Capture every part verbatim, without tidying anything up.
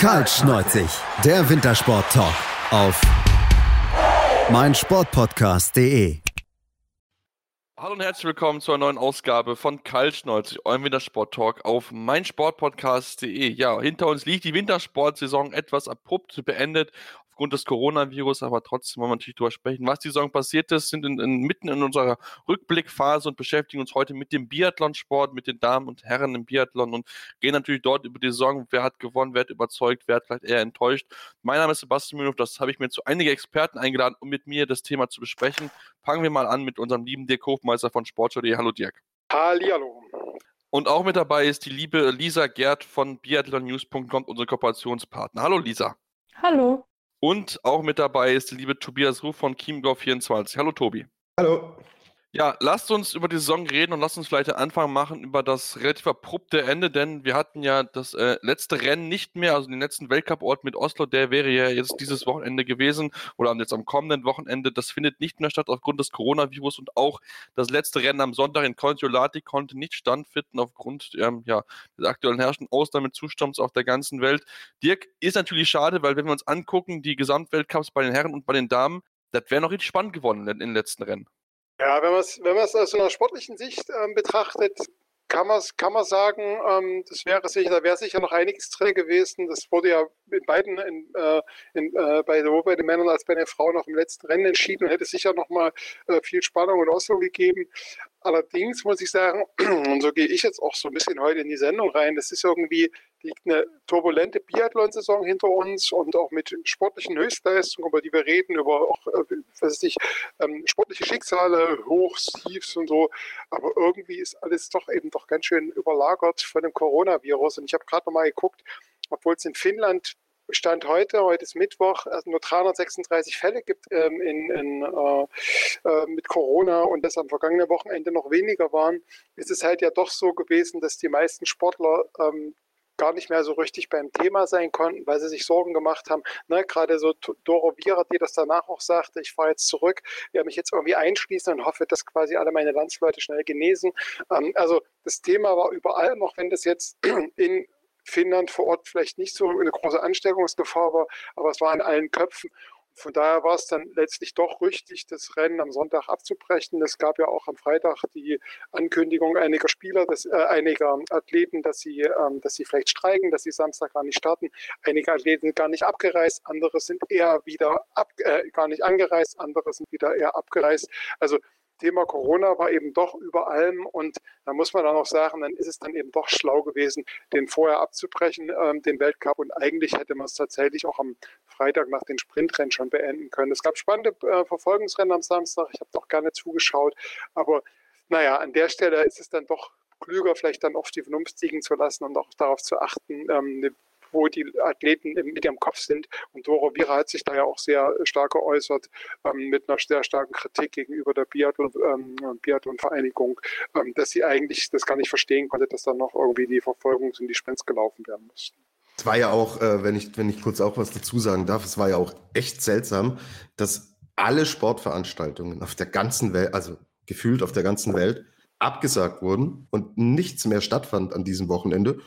Karl Schneuzig, der Wintersport-Talk auf mein Sport Podcast punkt de. Hallo und herzlich willkommen zu einer neuen Ausgabe von Karl Schneuzig, eurem Wintersport-Talk auf mein Sport Podcast punkt de. Ja, hinter uns liegt die Wintersportsaison etwas abrupt beendet aufgrund des Coronavirus, aber trotzdem wollen wir natürlich darüber sprechen, was die Saison passiert ist, sind in, in, mitten in unserer Rückblickphase und beschäftigen uns heute mit dem Biathlonsport, mit den Damen und Herren im Biathlon und gehen natürlich dort über die Saison, wer hat gewonnen, wer hat überzeugt, wer hat vielleicht eher enttäuscht. Mein Name ist Sebastian Mühlenhoff, das habe ich mir zu einigen Experten eingeladen, um mit mir das Thema zu besprechen. Fangen wir mal an mit unserem lieben Dirk Hofmeister von Sportschau punkt de. Hallo Dirk. Hallihallo. Und auch mit dabei ist die liebe Lisa Gerd von biathlon news punkt com, unsere Kooperationspartner. Hallo Lisa. Hallo. Und auch mit dabei ist der liebe Tobias Ruf von Chiemgau vierundzwanzig. Hallo Tobi. Hallo. Ja, lasst uns über die Saison reden und lasst uns vielleicht den Anfang machen über das relativ abrupte Ende, denn wir hatten ja das äh, letzte Rennen nicht mehr, also den letzten Weltcup-Ort mit Oslo, der wäre ja jetzt dieses Wochenende gewesen oder jetzt am kommenden Wochenende. Das findet nicht mehr statt aufgrund des Coronavirus und auch das letzte Rennen am Sonntag in Kontiolahti konnte nicht stattfinden aufgrund ähm, ja, des aktuellen herrschenden Ausnahmezustands auf der ganzen Welt. Dirk, ist natürlich schade, weil wenn wir uns angucken, die Gesamtweltcups bei den Herren und bei den Damen, das wäre noch richtig spannend geworden in den letzten Rennen. Ja, wenn man es wenn man es aus einer sportlichen Sicht ähm, betrachtet, kann man kann man sagen, ähm, das wäre sicher, da wäre sicher noch einiges drin gewesen. Das wurde ja in beiden, in, äh, in, äh, bei sowohl bei den Männern als bei den Frauen noch im letzten Rennen entschieden und hätte sicher noch mal äh, viel Spannung und Ausdruck gegeben. Allerdings muss ich sagen, und so gehe ich jetzt auch so ein bisschen heute in die Sendung rein, das ist irgendwie, liegt eine turbulente Biathlon-Saison hinter uns und auch mit sportlichen Höchstleistungen, über die wir reden, über auch, weiß ich nicht, ähm, sportliche Schicksale, Hochs, Tiefs und so. Aber irgendwie ist alles doch eben doch ganz schön überlagert von dem Coronavirus. Und ich habe gerade nochmal geguckt, obwohl es in Finnland Stand heute, heute ist Mittwoch, also nur dreihundertsechsunddreißig Fälle gibt ähm, in, in, äh, äh, mit Corona und das am vergangenen Wochenende noch weniger waren, ist es halt ja doch so gewesen, dass die meisten Sportler ähm, gar nicht mehr so richtig beim Thema sein konnten, weil sie sich Sorgen gemacht haben. Ne, gerade so Dorothea Wierer, die das danach auch sagte, ich fahre jetzt zurück, werde mich jetzt irgendwie einschließen und hoffe, dass quasi alle meine Landsleute schnell genesen. Ähm, also das Thema war überall, auch wenn das jetzt in Finnland vor Ort vielleicht nicht so eine große Ansteckungsgefahr war, aber es war in allen Köpfen. Von daher war es dann letztlich doch richtig, das Rennen am Sonntag abzubrechen. Es gab ja auch am Freitag die Ankündigung einiger Spieler, dass, äh, einiger Athleten, dass sie, ähm, dass sie vielleicht streiken, dass sie Samstag gar nicht starten. Einige Athleten sind gar nicht abgereist, andere sind eher wieder ab, äh, gar nicht angereist, andere sind wieder eher abgereist. Also Thema Corona war eben doch über allem und da muss man dann auch sagen, dann ist es dann eben doch schlau gewesen, den vorher abzubrechen, ähm, den Weltcup und eigentlich hätte man es tatsächlich auch am Freitag nach den Sprintrennen schon beenden können. Es gab spannende äh, Verfolgungsrennen am Samstag, ich habe doch gerne zugeschaut, aber naja, an der Stelle ist es dann doch klüger, vielleicht dann auf die Vernunft siegen zu lassen und auch darauf zu achten, ähm, wo die Athleten mit ihrem Kopf sind. Und Doro Wierer hat sich da ja auch sehr stark geäußert, ähm, mit einer sehr starken Kritik gegenüber der Biathlon, ähm, Biathlon-Vereinigung, ähm, dass sie eigentlich das gar nicht verstehen konnte, dass dann noch irgendwie die Verfolgungs- und die Sprints gelaufen werden mussten. Es war ja auch, äh, wenn ich, wenn ich kurz auch was dazu sagen darf, es war ja auch echt seltsam, dass alle Sportveranstaltungen auf der ganzen Welt, also gefühlt auf der ganzen Welt, abgesagt wurden und nichts mehr stattfand an diesem Wochenende.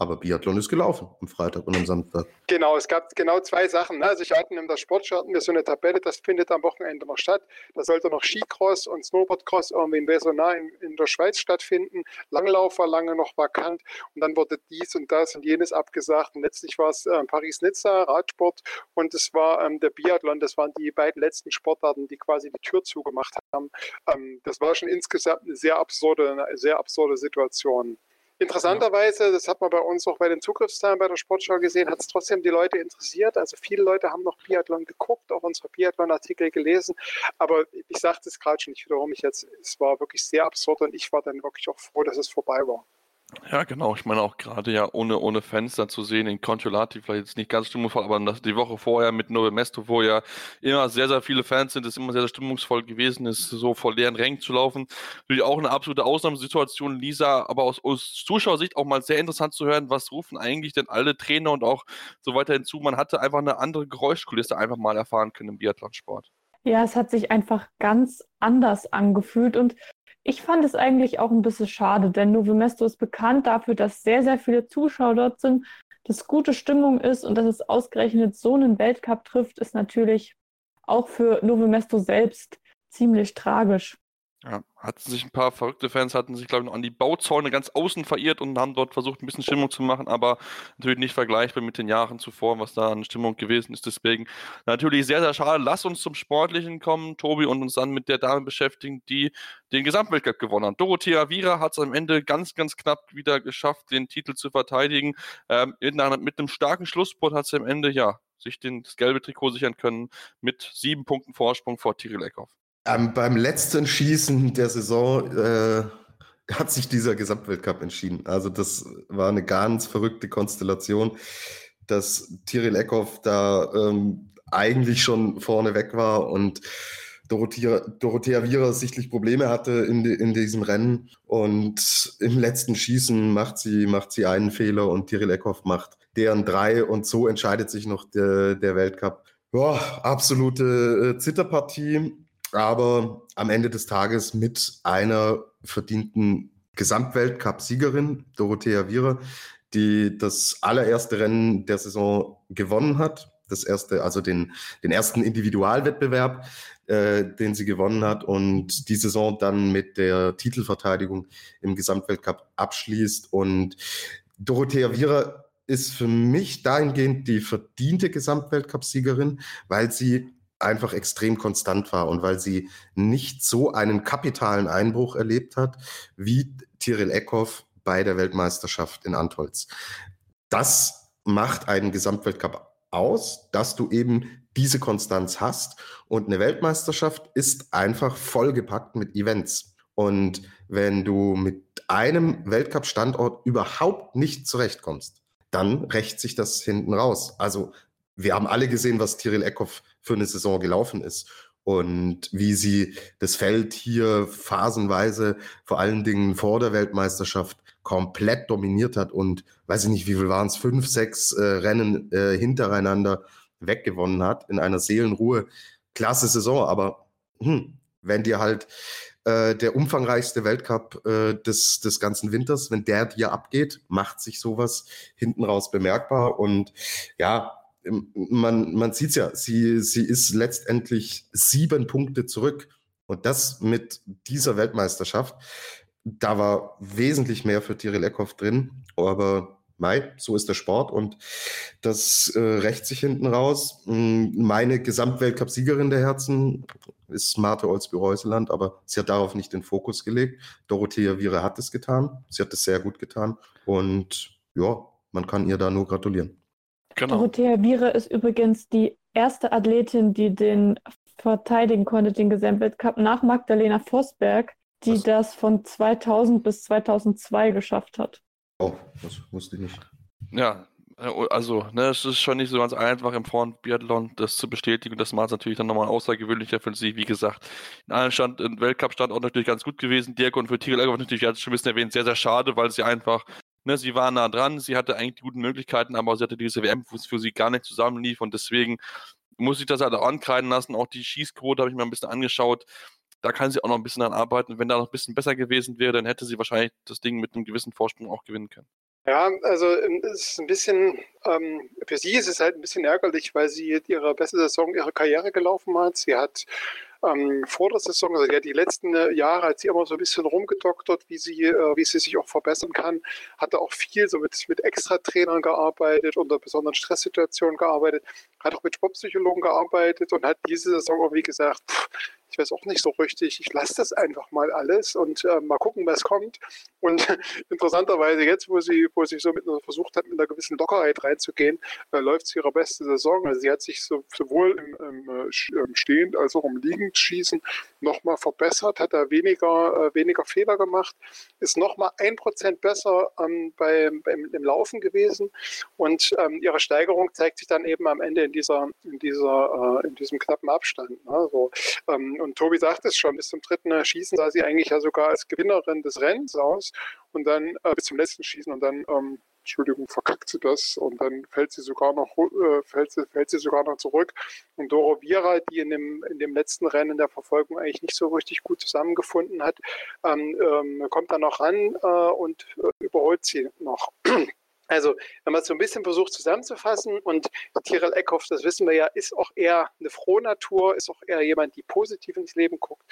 Aber Biathlon ist gelaufen am Freitag und am Samstag. Genau, es gab genau zwei Sachen. Ne? Also ich hatte in der Sportschau hatten wir so eine Tabelle, das findet am Wochenende noch statt. Da sollte noch Skicross und Snowboardcross irgendwie in Besona in, in der Schweiz stattfinden. Langlauf war lange noch vakant und dann wurde dies und das und jenes abgesagt. Und letztlich war es äh, Paris-Nizza, Radsport und es war ähm, der Biathlon. Das waren die beiden letzten Sportarten, die quasi die Tür zugemacht haben. Ähm, das war schon insgesamt eine sehr absurde, eine sehr absurde Situation. Interessanterweise, das hat man bei uns auch bei den Zugriffszahlen bei der Sportschau gesehen, hat es trotzdem die Leute interessiert. Also viele Leute haben noch Biathlon geguckt, auch unsere Biathlon-Artikel gelesen. Aber ich sagte es gerade schon, ich wiederhole mich jetzt, es war wirklich sehr absurd und ich war dann wirklich auch froh, dass es vorbei war. Ja, genau. Ich meine auch gerade ja ohne, ohne Fenster zu sehen in Kontiolahti, vielleicht jetzt nicht ganz stimmungsvoll, aber die Woche vorher mit Nove Mesto, wo ja immer sehr, sehr viele Fans sind, ist immer sehr, sehr stimmungsvoll gewesen, ist so vor leeren Rängen zu laufen. Natürlich auch eine absolute Ausnahmesituation, Lisa, aber aus, aus Zuschauersicht auch mal sehr interessant zu hören, was rufen eigentlich denn alle Trainer und auch so weiter hinzu. Man hatte einfach eine andere Geräuschkulisse einfach mal erfahren können im Biathlonsport. Ja, es hat sich einfach ganz anders angefühlt und ich fand es eigentlich auch ein bisschen schade, denn Nove Mesto ist bekannt dafür, dass sehr, sehr viele Zuschauer dort sind, dass gute Stimmung ist und dass es ausgerechnet so einen Weltcup trifft, ist natürlich auch für Nove Mesto selbst ziemlich tragisch. Ja, hatten sich ein paar verrückte Fans, hatten sich, glaube ich, noch an die Bauzäune ganz außen verirrt und haben dort versucht, ein bisschen Stimmung zu machen, aber natürlich nicht vergleichbar mit den Jahren zuvor, was da an Stimmung gewesen ist. Deswegen natürlich sehr, sehr schade. Lass uns zum Sportlichen kommen, Tobi, und uns dann mit der Dame beschäftigen, die den Gesamtweltcup gewonnen hat. Dorothea Wierer hat es am Ende ganz, ganz knapp wieder geschafft, den Titel zu verteidigen. Ähm, mit einem starken Schlussspurt hat sie am Ende, ja, sich den, das gelbe Trikot sichern können mit sieben Punkten Vorsprung vor Tiril Eckhoff. Ähm, beim letzten Schießen der Saison äh, hat sich dieser Gesamtweltcup entschieden. Also das war eine ganz verrückte Konstellation, dass Tiril Eckhoff da ähm, eigentlich schon vorne weg war und Dorothea, Dorothea Wierer sichtlich Probleme hatte in, de, in diesem Rennen. Und im letzten Schießen macht sie, macht sie einen Fehler und Tiril Eckhoff macht deren drei. Und so entscheidet sich noch de, der Weltcup. Boah, absolute äh, Zitterpartie. Aber am Ende des Tages mit einer verdienten Gesamtweltcup-Siegerin, Dorothea Wierer, die das allererste Rennen der Saison gewonnen hat. Das erste, also den, den ersten Individualwettbewerb, äh, den sie gewonnen hat und die Saison dann mit der Titelverteidigung im Gesamtweltcup abschließt. Und Dorothea Wierer ist für mich dahingehend die verdiente Gesamtweltcup-Siegerin, weil sie einfach extrem konstant war und weil sie nicht so einen kapitalen Einbruch erlebt hat, wie Tiril Eckhoff bei der Weltmeisterschaft in Antholz. Das macht einen Gesamtweltcup aus, dass du eben diese Konstanz hast, und eine Weltmeisterschaft ist einfach vollgepackt mit Events. Und wenn du mit einem Weltcup-Standort überhaupt nicht zurechtkommst, dann rächt sich das hinten raus. Also wir haben alle gesehen, was Tiril Eckhoff für eine Saison gelaufen ist und wie sie das Feld hier phasenweise, vor allen Dingen vor der Weltmeisterschaft, komplett dominiert hat und, weiß ich nicht, wie viel waren es, fünf, sechs äh, Rennen äh, hintereinander weggewonnen hat in einer Seelenruhe. Klasse Saison, aber hm, wenn dir halt äh, der umfangreichste Weltcup äh, des, des ganzen Winters, wenn der dir abgeht, macht sich sowas hinten raus bemerkbar. Und ja, Man, man sieht es ja, sie, sie ist letztendlich sieben Punkte zurück. Und das mit dieser Weltmeisterschaft. Da war wesentlich mehr für Tiril Eckhoff drin. Aber mei, so ist der Sport. Und das äh, rächt sich hinten raus. Meine Gesamtweltcup-Siegerin der Herzen ist Marte Olsbu Røisland. Aber sie hat darauf nicht den Fokus gelegt. Dorothea Wierer hat es getan. Sie hat es sehr gut getan. Und ja, man kann ihr da nur gratulieren. Genau. Dorothea Wierer ist übrigens die erste Athletin, die den verteidigen konnte, den Gesamtweltcup, nach Magdalena Forsberg, die was? das von zweitausend bis zweitausendzwei geschafft hat. Oh, das wusste ich nicht. Ja, also ne, es ist schon nicht so ganz einfach im Frauenbiathlon das zu bestätigen. Das macht es natürlich dann nochmal außergewöhnlicher für sie. Wie gesagt, in allen Stand, in Weltcup-Standort natürlich ganz gut gewesen. Dirk und für Tiril Eckhoff natürlich, ich hatte es schon ein bisschen erwähnt, sehr, sehr schade, weil sie einfach... Sie war nah dran, sie hatte eigentlich die guten Möglichkeiten, aber sie hatte diese W M, wo es für sie gar nicht zusammenlief, und deswegen muss ich das halt auch ankreiden lassen. Auch die Schießquote habe ich mir ein bisschen angeschaut. Da kann sie auch noch ein bisschen dran arbeiten. Wenn da noch ein bisschen besser gewesen wäre, dann hätte sie wahrscheinlich das Ding mit einem gewissen Vorsprung auch gewinnen können. Ja, also es ist ein bisschen, ähm, für sie ist es halt ein bisschen ärgerlich, weil sie ihre beste Saison, ihre Karriere gelaufen hat. Sie hat ähm, vor der Saison, also ja, die letzten Jahre hat sie immer so ein bisschen rumgedoktert, wie sie, äh, wie sie sich auch verbessern kann. Hatte auch viel so mit, mit Extratrainern gearbeitet, unter besonderen Stresssituationen gearbeitet, hat auch mit Sportpsychologen gearbeitet und hat diese Saison irgendwie gesagt, pff, ich weiß auch nicht so richtig, ich lasse das einfach mal alles und äh, mal gucken, was kommt. Und äh, interessanterweise jetzt, wo sie, wo sie so mit, versucht hat, mit einer gewissen Lockerheit reinzugehen, äh, läuft sie ihre beste Saison. Also sie hat sich so, sowohl im, im, im Stehend als auch im Liegendschießen nochmal verbessert, hat da weniger, äh, weniger Fehler gemacht, ist nochmal ein Prozent besser ähm, beim, beim, im Laufen gewesen. Und ähm, ihre Steigerung zeigt sich dann eben am Ende in, dieser, in, dieser, äh, in diesem knappen Abstand. Ne? So, ähm, Und Tobi sagt es schon, bis zum dritten Schießen sah sie eigentlich ja sogar als Gewinnerin des Rennens aus und dann äh, bis zum letzten Schießen und dann, ähm, Entschuldigung, verkackt sie das und dann fällt sie sogar noch, äh, fällt sie, fällt sie sogar noch zurück. Und Doro Wierer, die in dem, in dem letzten Rennen in der Verfolgung eigentlich nicht so richtig gut zusammengefunden hat, ähm, ähm, kommt dann noch ran äh, und äh, überholt sie noch. Also, wenn man es so ein bisschen versucht zusammenzufassen, und Tiril Eckhoff, das wissen wir ja, ist auch eher eine frohe Natur, ist auch eher jemand, die positiv ins Leben guckt,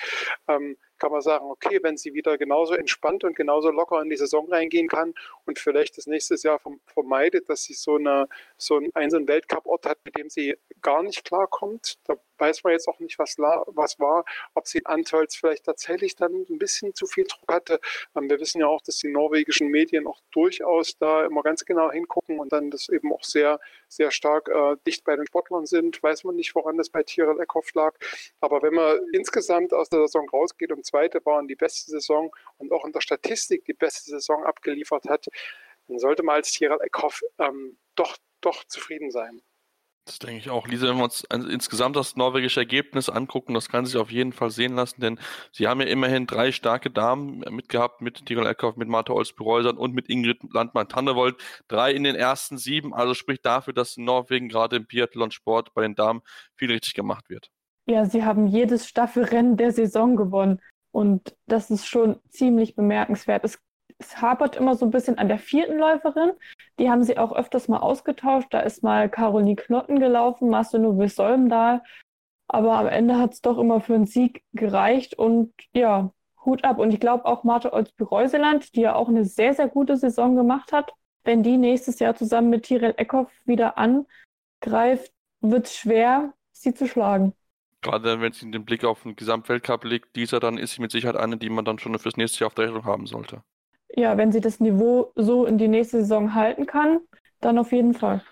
ähm, kann man sagen, okay, wenn sie wieder genauso entspannt und genauso locker in die Saison reingehen kann und vielleicht das nächste Jahr vermeidet, dass sie so, eine, so einen einzelnen Weltcup-Ort hat, mit dem sie gar nicht klarkommt, da weiß man jetzt auch nicht, was, was war, ob sie in Antholz vielleicht tatsächlich dann ein bisschen zu viel Druck hatte. Wir wissen ja auch, dass die norwegischen Medien auch durchaus da immer ganz genau hingucken und dann das eben auch sehr, sehr stark äh, dicht bei den Sportlern sind. Weiß man nicht, woran das bei Tiril Eckhoff lag. Aber wenn man insgesamt aus der Saison rausgeht und zweite waren die beste Saison und auch in der Statistik die beste Saison abgeliefert hat, dann sollte man als Tiril Eckhoff ähm, doch, doch zufrieden sein. Das denke ich auch. Lisa, wenn wir uns insgesamt das norwegische Ergebnis angucken, das kann sich auf jeden Fall sehen lassen, denn sie haben ja immerhin drei starke Damen mitgehabt, mit Tiril Eckhoff, mit Marte Olsbu Røisland und mit Ingrid Landmann-Tannevold. Drei in den ersten sieben, also spricht dafür, dass in Norwegen gerade im Biathlonsport bei den Damen viel richtig gemacht wird. Ja, sie haben jedes Staffelrennen der Saison gewonnen und das ist schon ziemlich bemerkenswert. Es Es hapert immer so ein bisschen an der vierten Läuferin. Die haben sie auch öfters mal ausgetauscht. Da ist mal Caroline Knotten gelaufen, Marcel Nove-Solmdahl. Aber am Ende hat es doch immer für einen Sieg gereicht. Und ja, Hut ab. Und ich glaube auch Marte Olsbu Røisland, die ja auch eine sehr, sehr gute Saison gemacht hat. Wenn die nächstes Jahr zusammen mit Tiril Eckhoff wieder angreift, wird es schwer, sie zu schlagen. Gerade wenn sie den Blick auf den Gesamtweltcup legt, dieser, dann ist sie mit Sicherheit eine, die man dann schon fürs nächste Jahr auf der Rechnung haben sollte. Ja, wenn sie das Niveau so in die nächste Saison halten kann, dann auf jeden Fall.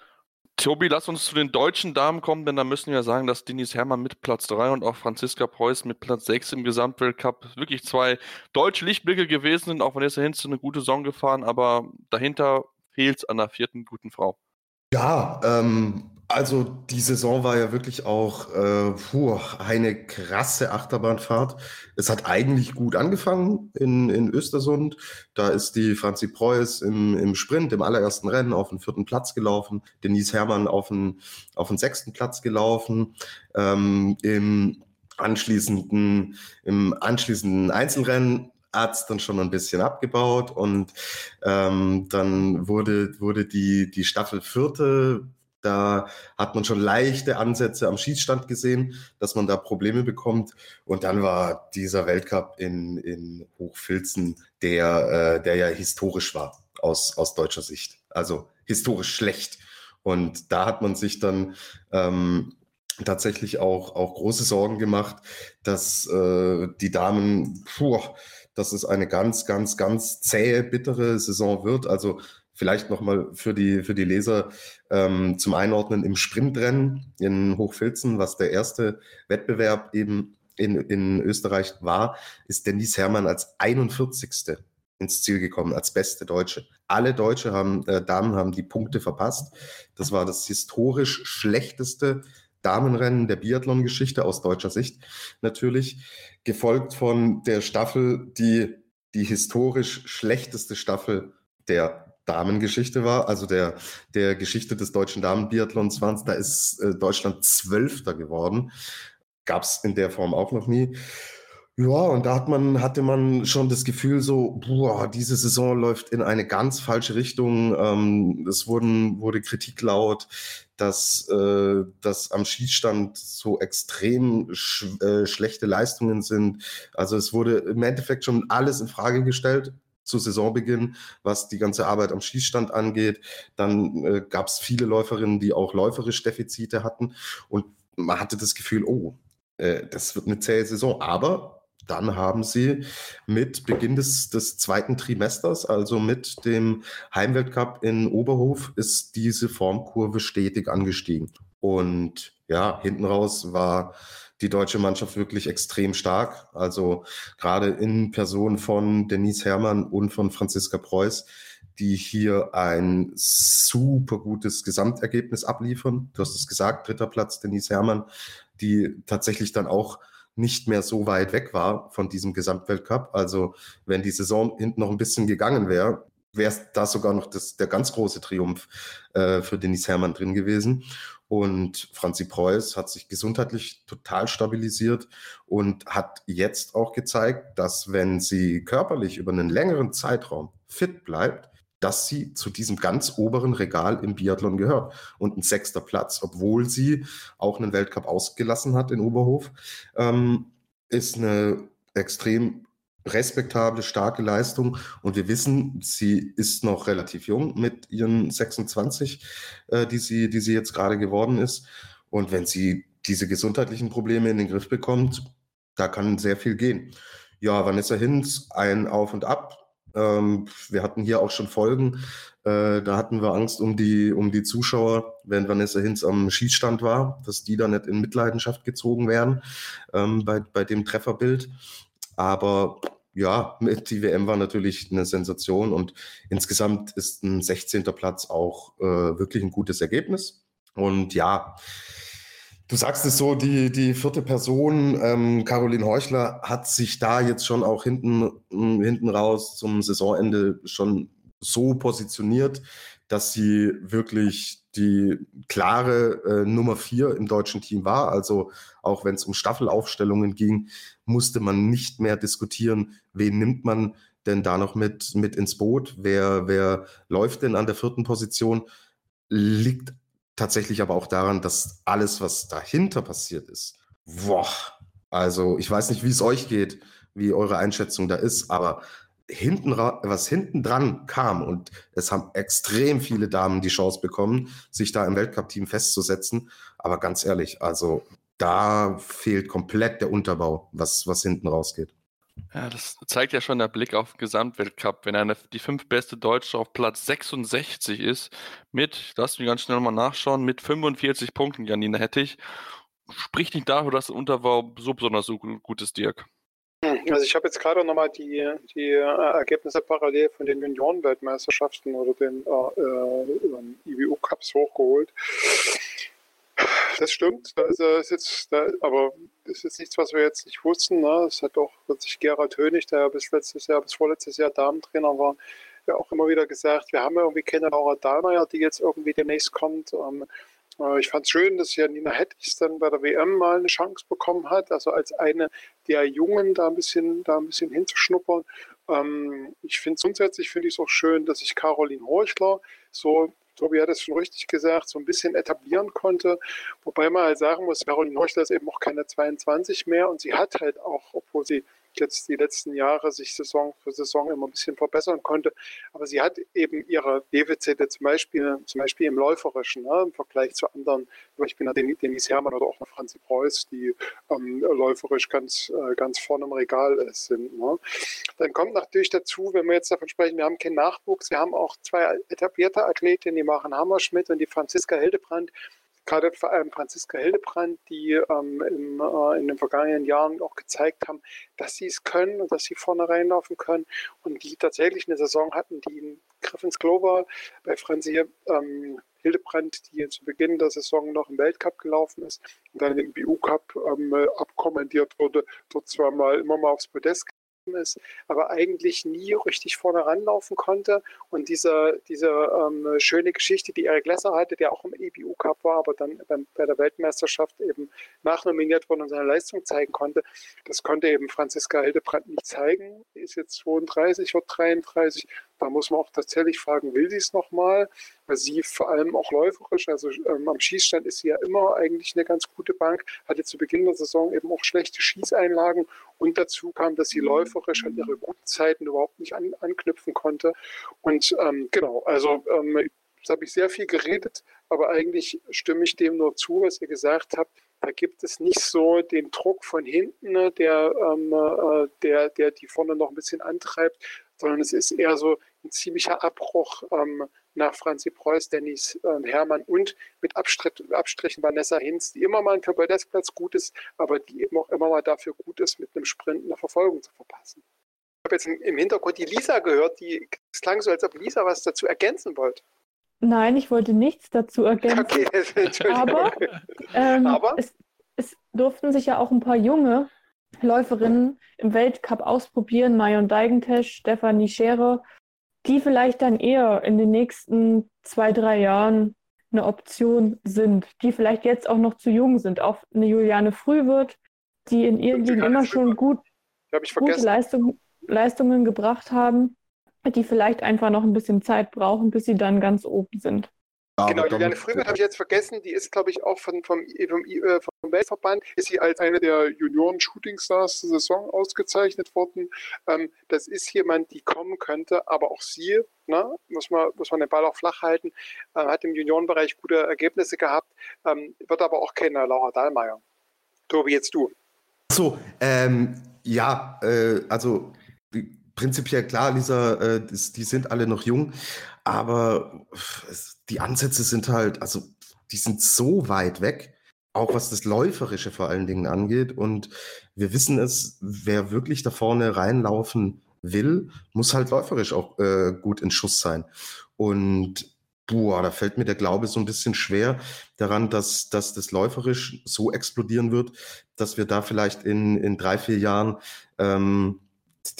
Tobi, lass uns zu den deutschen Damen kommen, denn da müssen wir sagen, dass Denise Herrmann mit Platz drei und auch Franziska Preuß mit Platz sechs im Gesamtweltcup wirklich zwei deutsche Lichtblicke gewesen sind. Auch Vanessa Hinz eine gute Saison gefahren, aber dahinter fehlt es an der vierten guten Frau. Ja, ähm, also die Saison war ja wirklich auch äh, puh, eine krasse Achterbahnfahrt. Es hat eigentlich gut angefangen in, in Östersund. Da ist die Franzi Preuß im, im Sprint, im allerersten Rennen, auf den vierten Platz gelaufen. Denise Herrmann auf den, auf den sechsten Platz gelaufen. Ähm, im, anschließenden, Im anschließenden Einzelrennen hat es dann schon ein bisschen abgebaut und ähm, dann wurde, wurde die, die Staffel Vierte. Da hat man schon leichte Ansätze am Schießstand gesehen, dass man da Probleme bekommt. Und dann war dieser Weltcup in, in Hochfilzen, der, äh, der ja historisch war aus, aus deutscher Sicht. Also historisch schlecht. Und da hat man sich dann ähm, tatsächlich auch, auch große Sorgen gemacht, dass äh, die Damen... Puh, dass es eine ganz, ganz, ganz zähe, bittere Saison wird. Also vielleicht nochmal für die, für die Leser ähm, zum Einordnen im Sprintrennen in Hochfilzen, was der erste Wettbewerb eben in, in Österreich war, ist Denise Herrmann als einundvierzigste ins Ziel gekommen, als beste Deutsche. Alle Deutsche haben, äh, Damen haben die Punkte verpasst. Das war das historisch schlechteste Damenrennen der Biathlon-Geschichte aus deutscher Sicht natürlich, gefolgt von der Staffel, die die historisch schlechteste Staffel der Damengeschichte war, also der, der Geschichte des deutschen Damen-Biathlons. Da ist äh, Deutschland Zwölfter geworden, gab es in der Form auch noch nie. Ja, und da hat man, hatte man schon das Gefühl so, boah, diese Saison läuft in eine ganz falsche Richtung. Ähm, es wurden, wurde Kritik laut, dass, äh, dass am Schießstand so extrem sch- äh, schlechte Leistungen sind. Also es wurde im Endeffekt schon alles in Frage gestellt zu Saisonbeginn, was die ganze Arbeit am Schießstand angeht. Dann äh, gab es viele Läuferinnen, die auch läuferisch Defizite hatten. Und man hatte das Gefühl, oh, äh, das wird eine zähe Saison. Aber dann haben sie mit Beginn des, des zweiten Trimesters, also mit dem Heimweltcup in Oberhof, ist diese Formkurve stetig angestiegen. Und ja, hinten raus war die deutsche Mannschaft wirklich extrem stark. Also gerade in Person von Denise Herrmann und von Franziska Preuß, die hier ein super gutes Gesamtergebnis abliefern. Du hast es gesagt, dritter Platz Denise Herrmann, die tatsächlich dann auch nicht mehr so weit weg war von diesem Gesamtweltcup. Also wenn die Saison hinten noch ein bisschen gegangen wäre, wäre da sogar noch das, der ganz große Triumph äh, für Denise Herrmann drin gewesen. Und Franzi Preuß hat sich gesundheitlich total stabilisiert und hat jetzt auch gezeigt, dass wenn sie körperlich über einen längeren Zeitraum fit bleibt, dass sie zu diesem ganz oberen Regal im Biathlon gehört. Und ein sechster Platz, obwohl sie auch einen Weltcup ausgelassen hat in Oberhof, ähm, ist eine extrem respektable, starke Leistung. Und wir wissen, sie ist noch relativ jung mit ihren sechsundzwanzig, äh, die sie, die sie jetzt gerade geworden ist. Und wenn sie diese gesundheitlichen Probleme in den Griff bekommt, da kann sehr viel gehen. Ja, Vanessa Hinz, ein Auf und Ab. Ähm, wir hatten hier auch schon Folgen, äh, da hatten wir Angst um die, um die Zuschauer, wenn Vanessa Hinz am Schießstand war, dass die da nicht in Mitleidenschaft gezogen werden ähm, bei, bei dem Trefferbild. Aber ja, die W M war natürlich eine Sensation und insgesamt ist ein sechzehnter Platz auch äh, wirklich ein gutes Ergebnis. Und ja, du sagst es so, die, die vierte Person, ähm, Caroline Heuchler, hat sich da jetzt schon auch hinten, hinten raus zum Saisonende schon so positioniert, dass sie wirklich die klare äh, Nummer vier im deutschen Team war. Also auch wenn es um Staffelaufstellungen ging, musste man nicht mehr diskutieren, wen nimmt man denn da noch mit, mit ins Boot, wer, wer läuft denn an der vierten Position, liegt tatsächlich aber auch daran, dass alles, was dahinter passiert ist, boah, also ich weiß nicht, wie es euch geht, wie eure Einschätzung da ist, aber hinten ra- was hinten dran kam und es haben extrem viele Damen die Chance bekommen, sich da im Weltcup-Team festzusetzen, aber ganz ehrlich, also da fehlt komplett der Unterbau, was, was hinten rausgeht. Ja, das zeigt ja schon der Blick auf den Gesamtweltcup, wenn eine, die fünftbeste Deutsche auf Platz sechsundsechzig ist, mit, lass mich ganz schnell mal nachschauen, mit fünfundvierzig Punkten, Janine Hettich, spricht nicht dafür, dass der Unterbau so besonders so gut ist, Dirk. Also ich habe jetzt gerade nochmal die, die Ergebnisse parallel von den Juniorenweltmeisterschaften oder den äh, äh, I B U Cups hochgeholt. Das stimmt, also ist jetzt, aber das ist jetzt nichts, was wir jetzt nicht wussten. Ne? Es hat auch sich Gerald Hönig, der ja bis letztes Jahr, bis vorletztes Jahr Damentrainer war, ja auch immer wieder gesagt, wir haben ja irgendwie keine Laura Dahlmeier, die jetzt irgendwie demnächst kommt. Ähm, äh, ich fand es schön, dass Janina Hettich dann bei der W M mal eine Chance bekommen hat, also als eine der Jungen da ein bisschen, da ein bisschen hinzuschnuppern. Ähm, ich finde grundsätzlich finde ich es auch schön, dass ich Caroline Heuchler so, Tobi hat es schon richtig gesagt, so ein bisschen etablieren konnte. Wobei man halt sagen muss, Caroline Heuchler ist eben auch keine zweiundzwanzig mehr und sie hat halt auch, obwohl sie jetzt die letzten Jahre sich Saison für Saison immer ein bisschen verbessern konnte, aber sie hat eben ihre Defizite zum Beispiel, zum Beispiel im Läuferischen, ne, im Vergleich zu anderen, zum Beispiel einer Denise Herrmann oder auch einer Franzi Preuß, die ähm, läuferisch ganz, äh, ganz vorne im Regal ist, sind. Ne. Dann kommt natürlich dazu, wenn wir jetzt davon sprechen, wir haben keinen Nachwuchs, wir haben auch zwei etablierte Athletinnen, die Maren Hammerschmidt und die Franziska Hildebrandt, gerade vor allem Franziska Hildebrandt, die ähm, im, äh, in den vergangenen Jahren auch gezeigt haben, dass sie es können und dass sie vorne reinlaufen können und die tatsächlich eine Saison hatten, die einen Griff ins Klo war. Bei Franzi ähm, Hildebrandt, die zu Beginn der Saison noch im Weltcup gelaufen ist und dann im B U Cup ähm, abkommandiert wurde, dort zweimal immer mal aufs Podest ist, aber eigentlich nie richtig vorne ranlaufen konnte. Und diese, diese ähm, schöne Geschichte, die Eric Lesser hatte, der auch im E B U Cup war, aber dann beim, bei der Weltmeisterschaft eben nachnominiert wurde und seine Leistung zeigen konnte, das konnte eben Franziska Hildebrandt nicht zeigen. Die ist jetzt zweiunddreißig, wird dreiunddreißig. Da muss man auch tatsächlich fragen, will sie es nochmal? Weil sie vor allem auch läuferisch, also ähm, am Schießstand ist sie ja immer eigentlich eine ganz gute Bank, hatte zu Beginn der Saison eben auch schlechte Schießeinlagen und dazu kam, dass sie läuferisch an ihre guten Zeiten überhaupt nicht an, anknüpfen konnte. Und ähm, genau, also ähm, jetzt habe ich sehr viel geredet, aber eigentlich stimme ich dem nur zu, was ihr gesagt habt. Da gibt es nicht so den Druck von hinten, der, ähm, äh, der, der die vorne noch ein bisschen antreibt, sondern es ist eher so ein ziemlicher Abbruch ähm, nach Franzi Preuß, Denise ähm, Herrmann und mit Abstrich, Abstrichen Vanessa Hinz, die immer mal für Podestplatz gut ist, aber die eben auch immer mal dafür gut ist, mit einem Sprint eine Verfolgung zu verpassen. Ich habe jetzt im Hintergrund die Lisa gehört, die es klang so, als ob Lisa was dazu ergänzen wollte. Nein, ich wollte nichts dazu ergänzen. Okay, Entschuldigung. Aber, ähm, aber? Es, es durften sich ja auch ein paar junge Läuferinnen im Weltcup ausprobieren, Marion Deigentesch, Stefanie Scherer, die vielleicht dann eher in den nächsten zwei, drei Jahren eine Option sind, die vielleicht jetzt auch noch zu jung sind. Auch eine Juliane Frühwirt, die in ihren Ligen immer schon gut, gute Leistung, Leistungen gebracht haben, die vielleicht einfach noch ein bisschen Zeit brauchen, bis sie dann ganz oben sind. Ja, genau, Juliane Frühwirt habe ich jetzt vergessen, die ist, glaube ich, auch von, vom, vom, vom Weltverband, ist sie als eine der Junioren-Shooting-Stars der Saison ausgezeichnet worden. Ähm, das ist jemand, die kommen könnte, aber auch sie, ne, muss man, muss man den Ball auch flach halten, äh, hat im Juniorenbereich gute Ergebnisse gehabt, ähm, wird aber auch keine Laura Dahlmeier. Tobi, jetzt du. Achso, ähm, ja, äh, also prinzipiell klar, Lisa, äh, die, die sind alle noch jung, aber es, die Ansätze sind halt, also die sind so weit weg, auch was das Läuferische vor allen Dingen angeht, und wir wissen es, wer wirklich da vorne reinlaufen will, muss halt läuferisch auch äh, gut in Schuss sein, und boah, da fällt mir der Glaube so ein bisschen schwer daran, dass, dass das läuferisch so explodieren wird, dass wir da vielleicht in, in drei, vier Jahren ähm,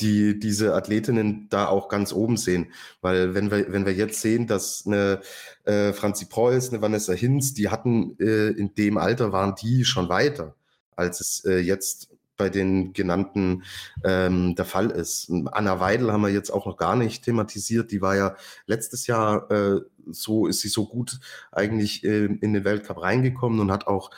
die diese Athletinnen da auch ganz oben sehen, weil wenn wir wenn wir jetzt sehen, dass eine äh, Franzi Preuß, eine Vanessa Hinz, die hatten äh, in dem Alter waren die schon weiter, als es äh, jetzt bei den genannten ähm, der Fall ist. Anna Weidel haben wir jetzt auch noch gar nicht thematisiert, die war ja letztes Jahr äh, so ist sie so gut eigentlich äh, in den Weltcup reingekommen und hat auch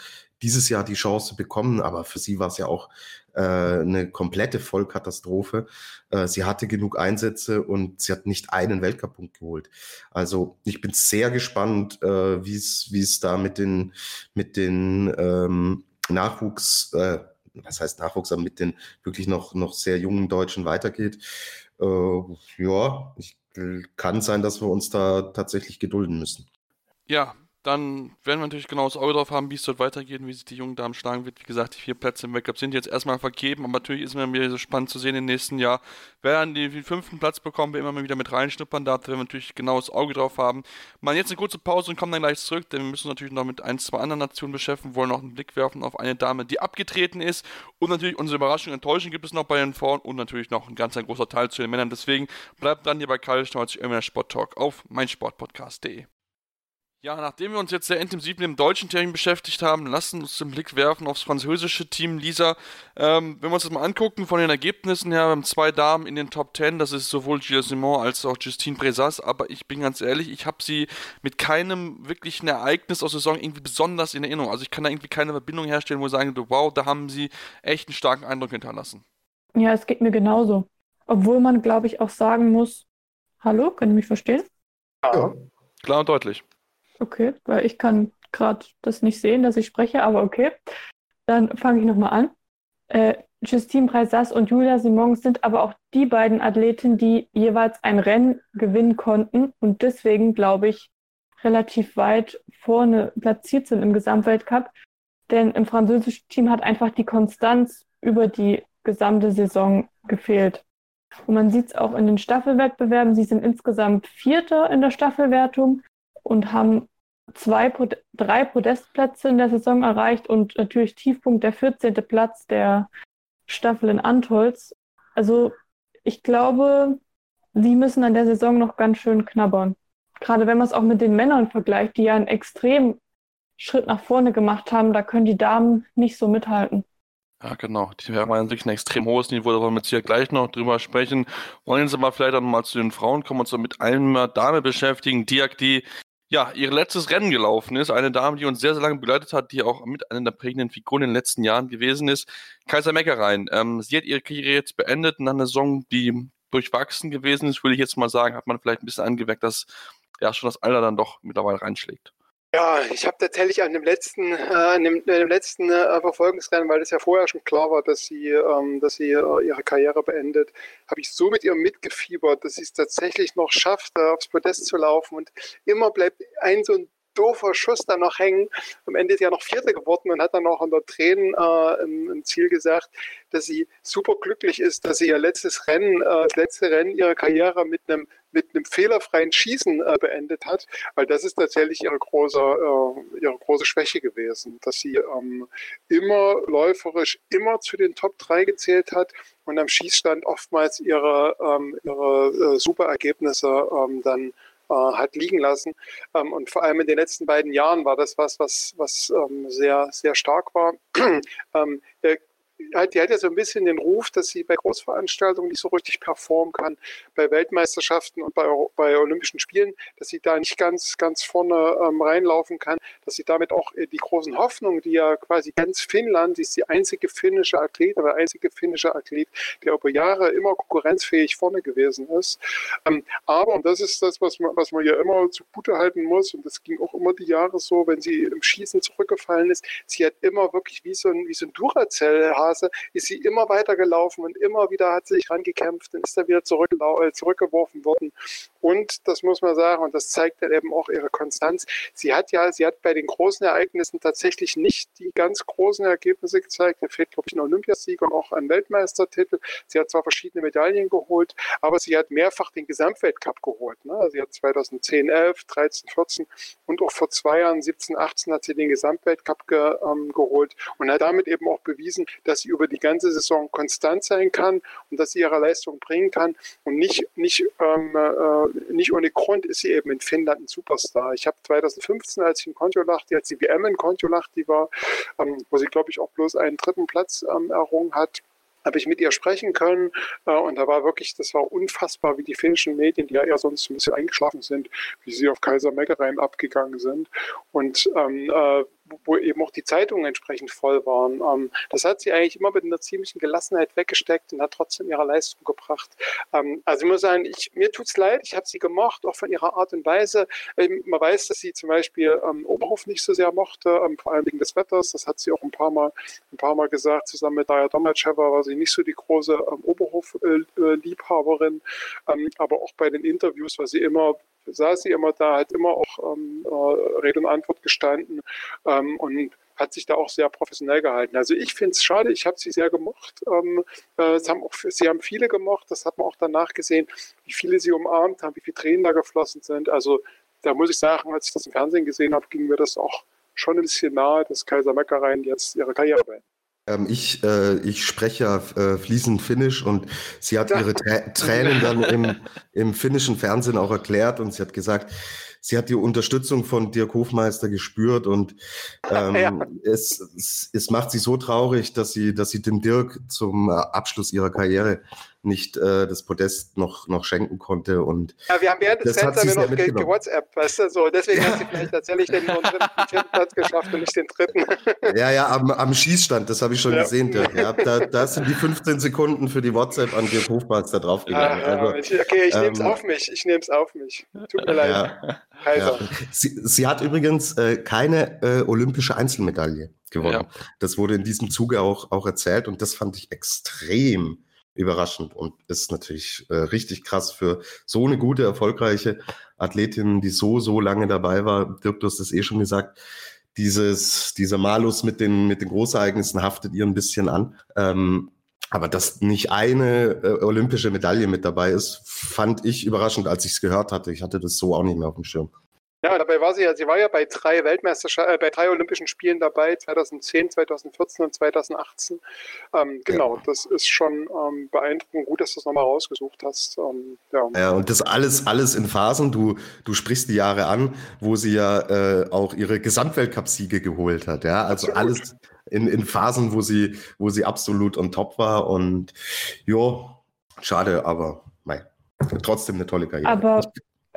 dieses Jahr die Chance bekommen, aber für sie war es ja auch äh, eine komplette Vollkatastrophe. Äh, sie hatte genug Einsätze und sie hat nicht einen Weltcup-Punkt geholt. Also ich bin sehr gespannt, äh, wie es wie es da mit den mit den ähm, Nachwuchs, äh, was heißt Nachwuchs, aber mit den wirklich noch noch sehr jungen Deutschen weitergeht. Äh, ja, ich, kann sein, dass wir uns da tatsächlich gedulden müssen. Ja. Dann werden wir natürlich genau das Auge drauf haben, wie es dort weitergeht und wie sich die jungen Damen schlagen wird. Wie gesagt, die vier Plätze im Weltcup sind jetzt erstmal vergeben, aber natürlich ist es mir so spannend zu sehen im nächsten Jahr, wer dann den fünften Platz bekommen, wer immer mal wieder mit reinschnuppern darf, da werden wir natürlich genau das Auge drauf haben. Machen jetzt eine kurze Pause und kommen dann gleich zurück, denn wir müssen uns natürlich noch mit ein, zwei anderen Nationen beschäftigen, wollen noch einen Blick werfen auf eine Dame, die abgetreten ist, und natürlich unsere Überraschung und Enttäuschung gibt es noch bei den Frauen und natürlich noch ein ganz ein großer Teil zu den Männern. Deswegen bleibt dann hier bei Karl Schneuzig im Sport Talk auf meinsportpodcast punkt de. Ja, nachdem wir uns jetzt sehr intensiv mit dem deutschen Team beschäftigt haben, lassen uns den Blick werfen aufs französische Team. Lisa, ähm, wenn wir uns das mal angucken, von den Ergebnissen her, wir haben zwei Damen in den Top zehn, das ist sowohl Julia Simon als auch Justine Brezas, aber ich bin ganz ehrlich, ich habe sie mit keinem wirklichen Ereignis aus der Saison irgendwie besonders in Erinnerung. Also ich kann da irgendwie keine Verbindung herstellen, wo ich sage, wow, da haben sie echt einen starken Eindruck hinterlassen. Ja, es geht mir genauso. Obwohl man, glaube ich, auch sagen muss, hallo, könnt ihr mich verstehen? Ja, klar und deutlich. Okay, weil ich kann gerade das nicht sehen, dass ich spreche, aber okay. Dann fange ich nochmal an. Äh, Justine Brezas und Julia Simon sind aber auch die beiden Athletinnen, die jeweils ein Rennen gewinnen konnten und deswegen, glaube ich, relativ weit vorne platziert sind im Gesamtweltcup. Denn im französischen Team hat einfach die Konstanz über die gesamte Saison gefehlt. Und man sieht es auch in den Staffelwettbewerben. Sie sind insgesamt Vierter in der Staffelwertung und haben zwei, drei Podestplätze in der Saison erreicht und natürlich Tiefpunkt der vierzehnte Platz der Staffel in Antholz. Also ich glaube, sie müssen an der Saison noch ganz schön knabbern. Gerade wenn man es auch mit den Männern vergleicht, die ja einen extremen Schritt nach vorne gemacht haben, da können die Damen nicht so mithalten. Ja, genau. Die haben natürlich ein extrem hohes Niveau, da wollen wir jetzt hier gleich noch drüber sprechen. Wollen uns aber vielleicht dann mal zu den Frauen kommen und so mit einer Dame beschäftigen, Dirk, die ja, ihr letztes Rennen gelaufen ist. Eine Dame, die uns sehr, sehr lange begleitet hat, die auch mit einer der prägenden Figuren in den letzten Jahren gewesen ist. Kaisermäckereien. Ähm, sie hat ihre Karriere jetzt beendet nach einer Saison, die durchwachsen gewesen ist, würde ich jetzt mal sagen. Hat man vielleicht ein bisschen angeweckt, dass ja schon das Alter dann doch mittlerweile reinschlägt. Ja, ich habe tatsächlich an dem letzten, äh, an dem, an dem letzten äh, Verfolgungsrennen, weil das ja vorher schon klar war, dass sie, ähm, dass sie äh, ihre Karriere beendet, habe ich so mit ihr mitgefiebert, dass sie es tatsächlich noch schafft, äh, aufs Podest zu laufen, und immer bleibt ein so ein doofer Schuss dann noch hängen. Am Ende ist ja noch Vierte geworden und hat dann auch unter Tränen äh, im, im Ziel gesagt, dass sie super glücklich ist, dass sie ihr letztes Rennen, äh, das letzte Rennen ihrer Karriere mit einem mit einem fehlerfreien Schießen äh, beendet hat, weil das ist tatsächlich ihre große, äh, ihre große Schwäche gewesen, dass sie ähm, immer läuferisch immer zu den Top drei gezählt hat und am Schießstand oftmals ihre, ähm, ihre äh, super Ergebnisse ähm, dann hat liegen lassen, und vor allem in den letzten beiden Jahren war das was, was, was sehr, sehr stark war. die hat ja so ein bisschen den Ruf, dass sie bei Großveranstaltungen nicht so richtig performen kann, bei Weltmeisterschaften und bei, Euro- bei Olympischen Spielen, dass sie da nicht ganz, ganz vorne ähm, reinlaufen kann, dass sie damit auch äh, die großen Hoffnungen, die ja quasi ganz Finnland, die ist die einzige finnische Athletin oder einzige finnische Athlet, der über Jahre immer konkurrenzfähig vorne gewesen ist. Ähm, aber, und das ist das, was man, was man ja immer zugutehalten muss, und das ging auch immer die Jahre so, wenn sie im Schießen zurückgefallen ist, sie hat immer wirklich wie so ein, wie so ein Duracell-Hase ist sie immer weiter gelaufen und immer wieder hat sie sich rangekämpft und ist dann wieder zurück, äh, zurückgeworfen worden. Und das muss man sagen, und das zeigt dann eben auch ihre Konstanz. Sie hat ja, sie hat bei den großen Ereignissen tatsächlich nicht die ganz großen Ergebnisse gezeigt. Da fehlt, glaube ich, ein Olympiasieg und auch ein Weltmeistertitel. Sie hat zwar verschiedene Medaillen geholt, aber sie hat mehrfach den Gesamtweltcup geholt. Ne? Sie hat zwanzig zehn, elf, dreizehn, vierzehn und auch vor zwei Jahren, siebzehn, achtzehn, hat sie den Gesamtweltcup ge, ähm, geholt und hat damit eben auch bewiesen, dass sie über die ganze Saison konstant sein kann und dass sie ihre Leistung bringen kann. Und nicht, nicht, ähm, äh, nicht ohne Grund ist sie eben in Finnland ein Superstar. Ich habe zwanzig fünfzehn, als ich in Kontiolahti, als die W M in Kontiolahti war, ähm, wo sie, glaube ich, auch bloß einen dritten Platz ähm, errungen hat, habe ich mit ihr sprechen können und da war wirklich, das war unfassbar, wie die finnischen Medien, die ja eher sonst ein bisschen eingeschlafen sind, wie sie auf Kaisermäckereien abgegangen sind und ähm, äh, wo eben auch die Zeitungen entsprechend voll waren. Ähm, das hat sie eigentlich immer mit einer ziemlichen Gelassenheit weggesteckt und hat trotzdem ihre Leistung gebracht. Ähm, also ich muss sagen, ich, mir tut's leid, ich habe sie gemocht, auch von ihrer Art und Weise. Ähm, man weiß, dass sie zum Beispiel ähm, Oberhof nicht so sehr mochte, ähm, vor allem wegen des Wetters. Das hat sie auch ein paar Mal, ein paar Mal gesagt, zusammen mit Daya Domatscheva war sie nicht so die große ähm, Oberhof-Liebhaberin, äh, ähm, aber auch bei den Interviews war sie immer, saß sie immer da, hat immer auch ähm, äh, Rede und Antwort gestanden ähm, und hat sich da auch sehr professionell gehalten. Also ich finde es schade, ich habe sie sehr gemocht. Ähm, äh, haben auch, sie haben viele gemocht, das hat man auch danach gesehen, wie viele sie umarmt haben, wie viele Tränen da geflossen sind. Also da muss ich sagen, als ich das im Fernsehen gesehen habe, ging mir das auch schon ein bisschen nahe, dass Kaisermäckereien jetzt ihre Karriere beenden. Ich, äh, ich spreche ja äh, fließend Finnisch und sie hat ihre Trä- Tränen dann im, im finnischen Fernsehen auch erklärt und sie hat gesagt, sie hat die Unterstützung von Dirk Hofmeister gespürt und ähm, ja. es, es, es macht sie so traurig, dass sie, dass sie dem Dirk zum Abschluss ihrer Karriere nicht äh, das Podest noch, noch schenken konnte. Und ja, wir haben während des Fans haben wir noch ge- ge- WhatsApp, weißt du, so. Deswegen ja. Hat sie vielleicht tatsächlich den vierten Platz geschafft und nicht den dritten. Ja, ja, am, am Schießstand, das habe ich schon ja. gesehen, Dirk. Ja, da, da sind die fünfzehn Sekunden für die WhatsApp an Dirk Hofmeister da draufgegangen. Ja, ja, also, okay, ich ähm, nehme es auf mich, ich nehme es auf mich. Tut mir leid. Ja. Ja. Sie, sie hat übrigens äh, keine äh, olympische Einzelmedaille gewonnen. Ja. Das wurde in diesem Zuge auch, auch erzählt und das fand ich extrem überraschend und ist natürlich äh, richtig krass für so eine gute, erfolgreiche Athletin, die so, so lange dabei war. Dirk, du hast das eh schon gesagt, dieses, dieser Malus mit den, mit den Großereignissen haftet ihr ein bisschen an. Ähm, aber dass nicht eine äh, olympische Medaille mit dabei ist, fand ich überraschend, als ich es gehört hatte. Ich hatte das so auch nicht mehr auf dem Schirm. Ja, dabei war sie ja, sie war ja bei drei Weltmeisterschaften, äh, bei drei Olympischen Spielen dabei, zwanzig zehn, zwanzig vierzehn und zwanzig achtzehn. Ähm, genau, ja. Das ist schon ähm, beeindruckend. Gut, dass du es nochmal rausgesucht hast. Ähm, ja. ja, und das alles, alles in Phasen. Du, du sprichst die Jahre an, wo sie ja äh, auch ihre Gesamtweltcup-Siege geholt hat. Ja, also absolut. Alles in, in Phasen, wo sie, wo sie absolut on top war. Und ja, schade, aber nein, trotzdem eine tolle Karriere. Aber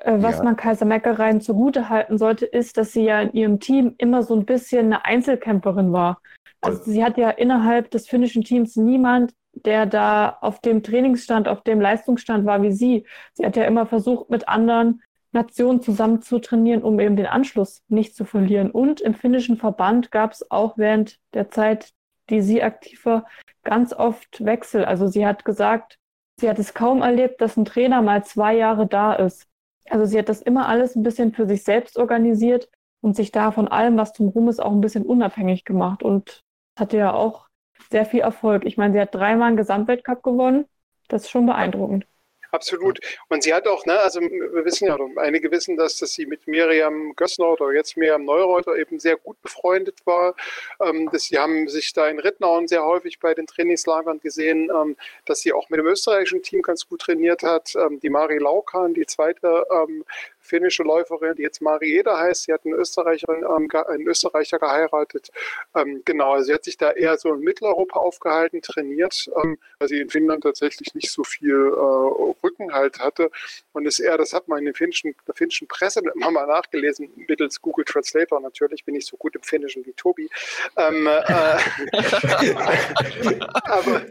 was ja. man Kaisermäckereien zugute halten sollte, ist, dass sie ja in ihrem Team immer so ein bisschen eine Einzelkämpferin war. Also sie hat ja innerhalb des finnischen Teams niemand, der da auf dem Trainingsstand, auf dem Leistungsstand war wie sie. Sie hat ja immer versucht, mit anderen Nationen zusammen zu trainieren, um eben den Anschluss nicht zu verlieren. Und im finnischen Verband gab es auch während der Zeit, die sie aktiv war, ganz oft Wechsel. Also sie hat gesagt, sie hat es kaum erlebt, dass ein Trainer mal zwei Jahre da ist. Also sie hat das immer alles ein bisschen für sich selbst organisiert und sich da von allem, was zum Ruhm ist, auch ein bisschen unabhängig gemacht und hatte ja auch sehr viel Erfolg. Ich meine, sie hat dreimal einen Gesamtweltcup gewonnen. Das ist schon beeindruckend. Absolut. Und sie hat auch, ne, also wir wissen ja, einige wissen, dass, dass sie mit Miriam Gössner oder jetzt Miriam Neureuther eben sehr gut befreundet war. Ähm, dass sie haben sich da in Rittnauen sehr häufig bei den Trainingslagern gesehen, ähm, dass sie auch mit dem österreichischen Team ganz gut trainiert hat. Ähm, die Marie Laukan, die zweite ähm, finnische Läuferin, die jetzt Marieda heißt. Sie hat einen Österreicher, einen Österreicher geheiratet. Ähm, genau, also sie hat sich da eher so in Mitteleuropa aufgehalten, trainiert, ähm, weil sie in Finnland tatsächlich nicht so viel äh, Rückenhalt hatte. Und ist eher, das hat man in der finnischen, der finnischen Presse immer mal nachgelesen, mittels Google Translator natürlich, bin ich so gut im Finnischen wie Tobi. Ähm, äh, aber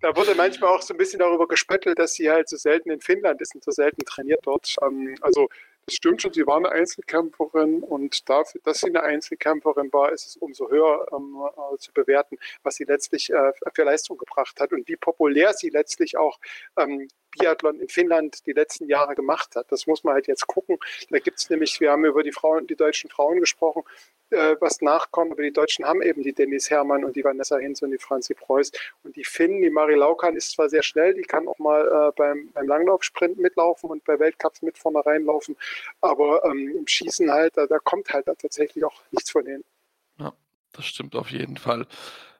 da wurde manchmal auch so ein bisschen darüber gespettelt, dass sie halt so selten in Finnland ist und so selten trainiert dort. Also das stimmt schon, sie war eine Einzelkämpferin und dafür, dass sie eine Einzelkämpferin war, ist es umso höher ähm, zu bewerten, was sie letztlich äh, für Leistung gebracht hat und wie populär sie letztlich auch ähm, Biathlon in Finnland die letzten Jahre gemacht hat. Das muss man halt jetzt gucken. Da gibt es nämlich, wir haben über die Frauen, die deutschen Frauen gesprochen, äh, was nachkommt, aber die Deutschen haben eben die Denise Herrmann und die Vanessa Hinz und die Franzi Preuß und die Finnen, die Marie Laukan ist zwar sehr schnell, die kann auch mal äh, beim, beim Langlaufsprint mitlaufen und bei Weltcups mit vorne reinlaufen, aber ähm, im Schießen halt, da, da kommt halt tatsächlich auch nichts von denen. Ja, das stimmt auf jeden Fall.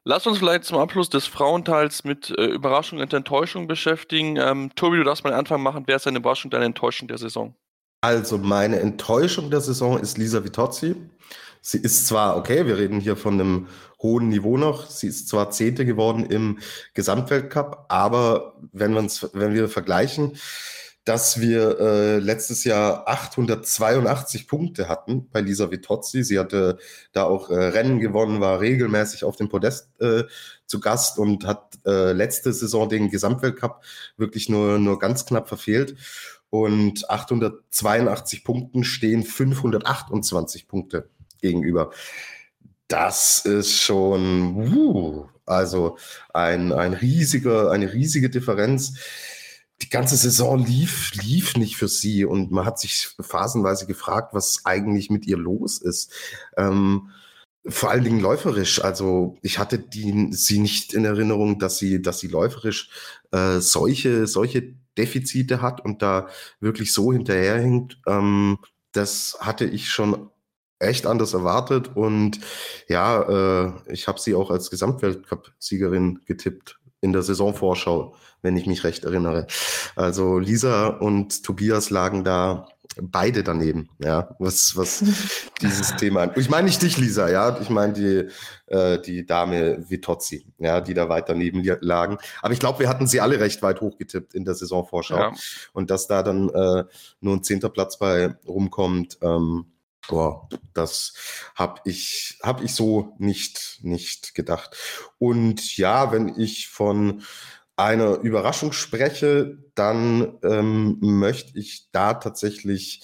Lass uns vielleicht zum Abschluss des Frauenteils mit äh, Überraschung und Enttäuschung beschäftigen. Ähm, Tobi, du darfst mal einen Anfang machen. Wer ist deine Überraschung, deine Enttäuschung der Saison? Also meine Enttäuschung der Saison ist Lisa Vitozzi. Sie ist zwar, okay, wir reden hier von einem hohen Niveau noch, sie ist zwar Zehnte geworden im Gesamtweltcup, aber wenn, wenn wir vergleichen, dass wir äh, letztes Jahr achthundertzweiundachtzig Punkte hatten bei Lisa Vitozzi. Sie hatte da auch äh, Rennen gewonnen, war regelmäßig auf dem Podest äh, zu Gast und hat äh, letzte Saison den Gesamtweltcup wirklich nur, nur ganz knapp verfehlt. Und achthundertzweiundachtzig Punkten stehen fünfhundertachtundzwanzig Punkte gegenüber. Das ist schon uh, also ein, ein riesiger, eine riesige Differenz. Die ganze Saison lief, lief nicht für sie und man hat sich phasenweise gefragt, was eigentlich mit ihr los ist. Ähm, vor allen Dingen läuferisch. Also ich hatte die, sie nicht in Erinnerung, dass sie, dass sie läuferisch äh, solche, solche Defizite hat und da wirklich so hinterherhinkt. Ähm, das hatte ich schon echt anders erwartet und ja, äh, ich habe sie auch als Gesamtweltcup-Siegerin getippt in der Saisonvorschau, wenn ich mich recht erinnere. Also Lisa und Tobias lagen da beide daneben, ja, was, was dieses Thema angeht. Ich meine nicht dich, Lisa, ja, ich meine die, äh, die Dame Vitozzi, ja, die da weit daneben lagen. Aber ich glaube, wir hatten sie alle recht weit hochgetippt in der Saisonvorschau. Ja. Und dass da dann äh, nur ein zehnter Platz bei rumkommt, ähm, boah, das habe ich, hab ich so nicht, nicht gedacht. Und ja, wenn ich von einer Überraschung spreche, dann ähm, möchte ich da tatsächlich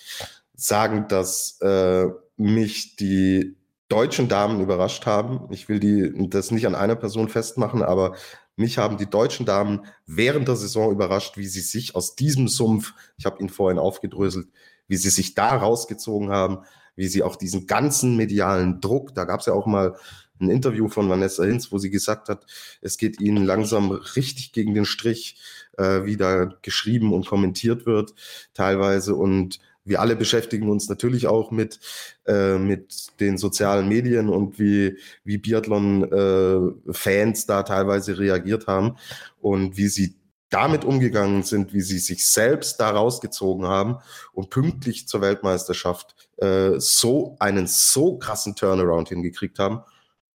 sagen, dass äh, mich die deutschen Damen überrascht haben. Ich will die, das nicht an einer Person festmachen, aber mich haben die deutschen Damen während der Saison überrascht, wie sie sich aus diesem Sumpf, ich habe ihn vorhin aufgedröselt, wie sie sich da rausgezogen haben, wie sie auch diesen ganzen medialen Druck, da gab es ja auch mal ein Interview von Vanessa Hinz, wo sie gesagt hat, es geht ihnen langsam richtig gegen den Strich, äh, wie da geschrieben und kommentiert wird teilweise. Und wir alle beschäftigen uns natürlich auch mit, äh, mit den sozialen Medien und wie, wie Biathlon-Fans äh, da teilweise reagiert haben und wie sie damit umgegangen sind, wie sie sich selbst da rausgezogen haben und pünktlich zur Weltmeisterschaft äh, so einen so krassen Turnaround hingekriegt haben.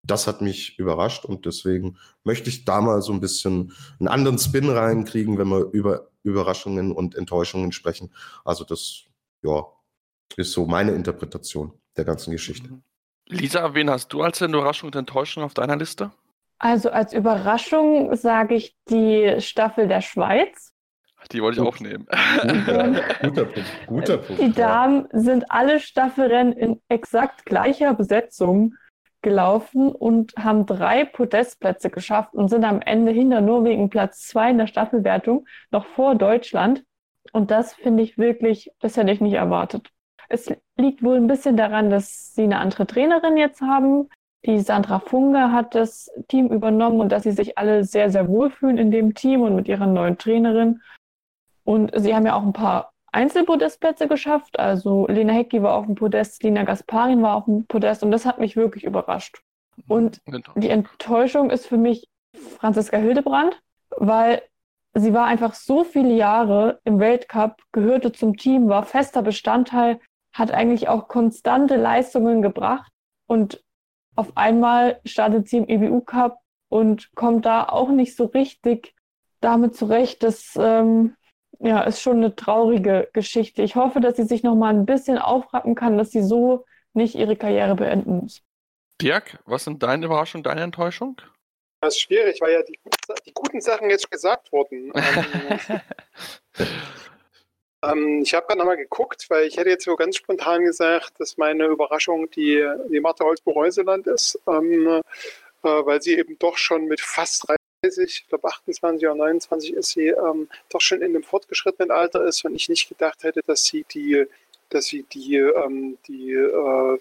Das hat mich überrascht und deswegen möchte ich da mal so ein bisschen einen anderen Spin reinkriegen, wenn wir über Überraschungen und Enttäuschungen sprechen. Also das, ja, ist so meine Interpretation der ganzen Geschichte. Lisa, wen hast du als Überraschung und Enttäuschung auf deiner Liste? Also als Überraschung sage ich die Staffel der Schweiz. Die wollte ich auch nehmen. Guter Punkt, guter Punkt. Die Damen sind alle Staffelrennen in exakt gleicher Besetzung gelaufen und haben drei Podestplätze geschafft und sind am Ende hinter Norwegen Platz zwei in der Staffelwertung, noch vor Deutschland. Und das finde ich wirklich, das hätte ich nicht erwartet. Es liegt wohl ein bisschen daran, dass sie eine andere Trainerin jetzt haben. Die Sandra Funke hat das Team übernommen und dass sie sich alle sehr, sehr wohlfühlen in dem Team und mit ihrer neuen Trainerin. Und sie haben ja auch ein paar Einzelpodestplätze geschafft. Also Lena Hecki war auf dem Podest, Lina Gasparin war auf dem Podest und das hat mich wirklich überrascht. Und die Enttäuschung ist für mich Franziska Hildebrandt, weil sie war einfach so viele Jahre im Weltcup, gehörte zum Team, war fester Bestandteil hat eigentlich auch konstante Leistungen gebracht und auf einmal startet sie im E B U Cup und kommt da auch nicht so richtig damit zurecht. Das ähm, ja, ist schon eine traurige Geschichte. Ich hoffe, dass sie sich noch mal ein bisschen aufrappen kann, dass sie so nicht ihre Karriere beenden muss. Dirk, was sind deine Überraschungen, deine Enttäuschung? Das ist schwierig, weil ja die, die guten Sachen jetzt gesagt wurden. ähm, ähm, ich habe gerade nochmal geguckt, weil ich hätte jetzt so ganz spontan gesagt, dass meine Überraschung die, die Marte Olsbu Røisland ist, ähm, äh, weil sie eben doch schon mit fast dreißig, ich glaube achtundzwanzig oder neunundzwanzig ist sie, ähm, doch schon in einem fortgeschrittenen Alter ist und ich nicht gedacht hätte, dass sie die, dass sie die, ähm, die äh,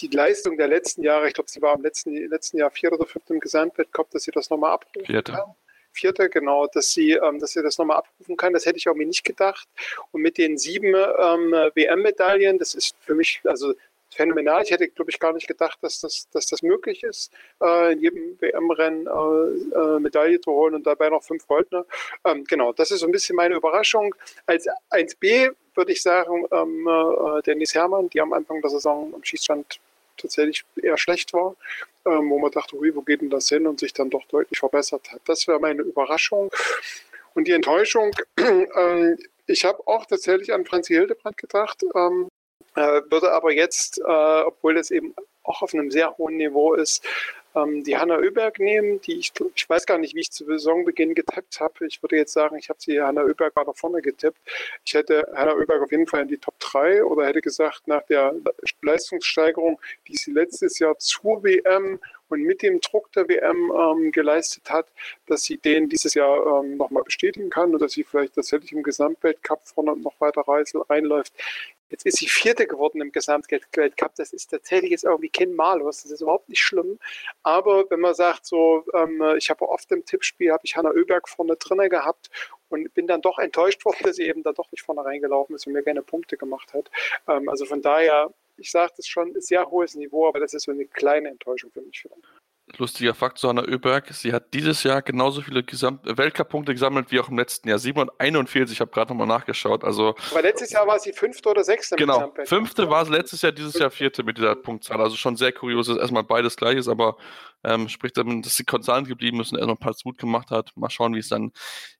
die Leistung der letzten Jahre, ich glaube, sie war im letzten, letzten Jahr Vierter oder Fünfter im Gesamtweltcup, dass sie das nochmal abrufen Vierte. kann. Vierter, genau, dass sie, ähm, dass sie das nochmal abrufen kann, das hätte ich auch mir nicht gedacht. Und mit den sieben ähm, W M-Medaillen, das ist für mich also phänomenal. Ich hätte, glaube ich, gar nicht gedacht, dass das, dass das möglich ist, äh, in jedem W M-Rennen äh, äh, Medaille zu holen und dabei noch fünf Goldene. Ähm, genau, das ist so ein bisschen meine Überraschung. Als eins B würde ich sagen, ähm, äh, Denise Herrmann, die am Anfang der Saison am Schießstand tatsächlich eher schlecht war, ähm, wo man dachte, ui, wo geht denn das hin, und sich dann doch deutlich verbessert hat. Das wäre meine Überraschung. Und die Enttäuschung, äh, ich habe auch tatsächlich an Franzi Hildebrandt gedacht, ähm, äh, würde aber jetzt, äh, obwohl das eben auch auf einem sehr hohen Niveau ist, ähm, die Hanna Öberg nehmen, die ich, ich weiß gar nicht, wie ich zu Saisonbeginn getippt habe. Ich würde jetzt sagen, ich habe sie Hanna Öberg gerade vorne getippt. Ich hätte Hanna Öberg auf jeden Fall in die Top drei oder hätte gesagt, nach der Leistungssteigerung, die sie letztes Jahr zur W M und mit dem Druck der W M ähm, geleistet hat, dass sie den dieses Jahr ähm, nochmal bestätigen kann oder dass sie vielleicht tatsächlich im Gesamtweltcup vorne noch weiter reinläuft. Jetzt ist sie Vierte geworden im Gesamtweltcup. Das ist tatsächlich jetzt irgendwie kein Malus. Das ist überhaupt nicht schlimm. Aber wenn man sagt, so, ähm, ich habe oft im Tippspiel, habe ich Hanna Öberg vorne drinne gehabt und bin dann doch enttäuscht worden, dass sie eben dann doch nicht vorne reingelaufen ist und mir keine Punkte gemacht hat. Ähm, also von daher, ich sage das schon, ist sehr hohes Niveau, aber das ist so eine kleine Enttäuschung für mich. Lustiger Fakt zu Hanna Öberg, sie hat dieses Jahr genauso viele Gesamt- Weltcup-Punkte gesammelt wie auch im letzten Jahr, siebenhunderteinundvierzig, ich habe gerade nochmal nachgeschaut. Also, aber letztes Jahr war sie Fünfte oder Sechste im Gesamtweltcup. Genau, Fünfte war sie letztes Jahr, dieses Jahr Vierte mit dieser Punktzahl, also schon sehr kurios, dass erstmal beides gleich ist, aber ähm, sprich, dass sie konstant geblieben ist und erstmal ein paar gut gemacht hat, mal schauen, wie es dann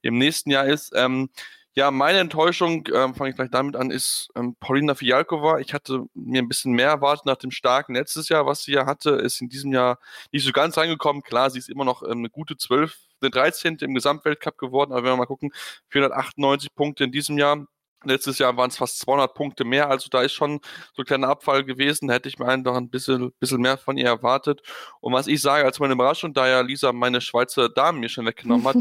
im nächsten Jahr ist. Ähm, Ja, meine Enttäuschung, ähm, fange ich gleich damit an, ist ähm, Paulina Fijalkova. Ich hatte mir ein bisschen mehr erwartet nach dem starken letztes Jahr, was sie ja hatte, ist in diesem Jahr nicht so ganz reingekommen. Klar, sie ist immer noch ähm, eine gute zwölf, eine dreizehnte im Gesamtweltcup geworden, aber wenn wir mal gucken, vierhundertachtundneunzig Punkte in diesem Jahr. Letztes Jahr waren es fast zweihundert Punkte mehr, also da ist schon so ein kleiner Abfall gewesen. Da hätte ich mir einfach ein bisschen, bisschen mehr von ihr erwartet. Und was ich sage als meine Überraschung, da ja Lisa meine Schweizer Damen mir schon weggenommen hat,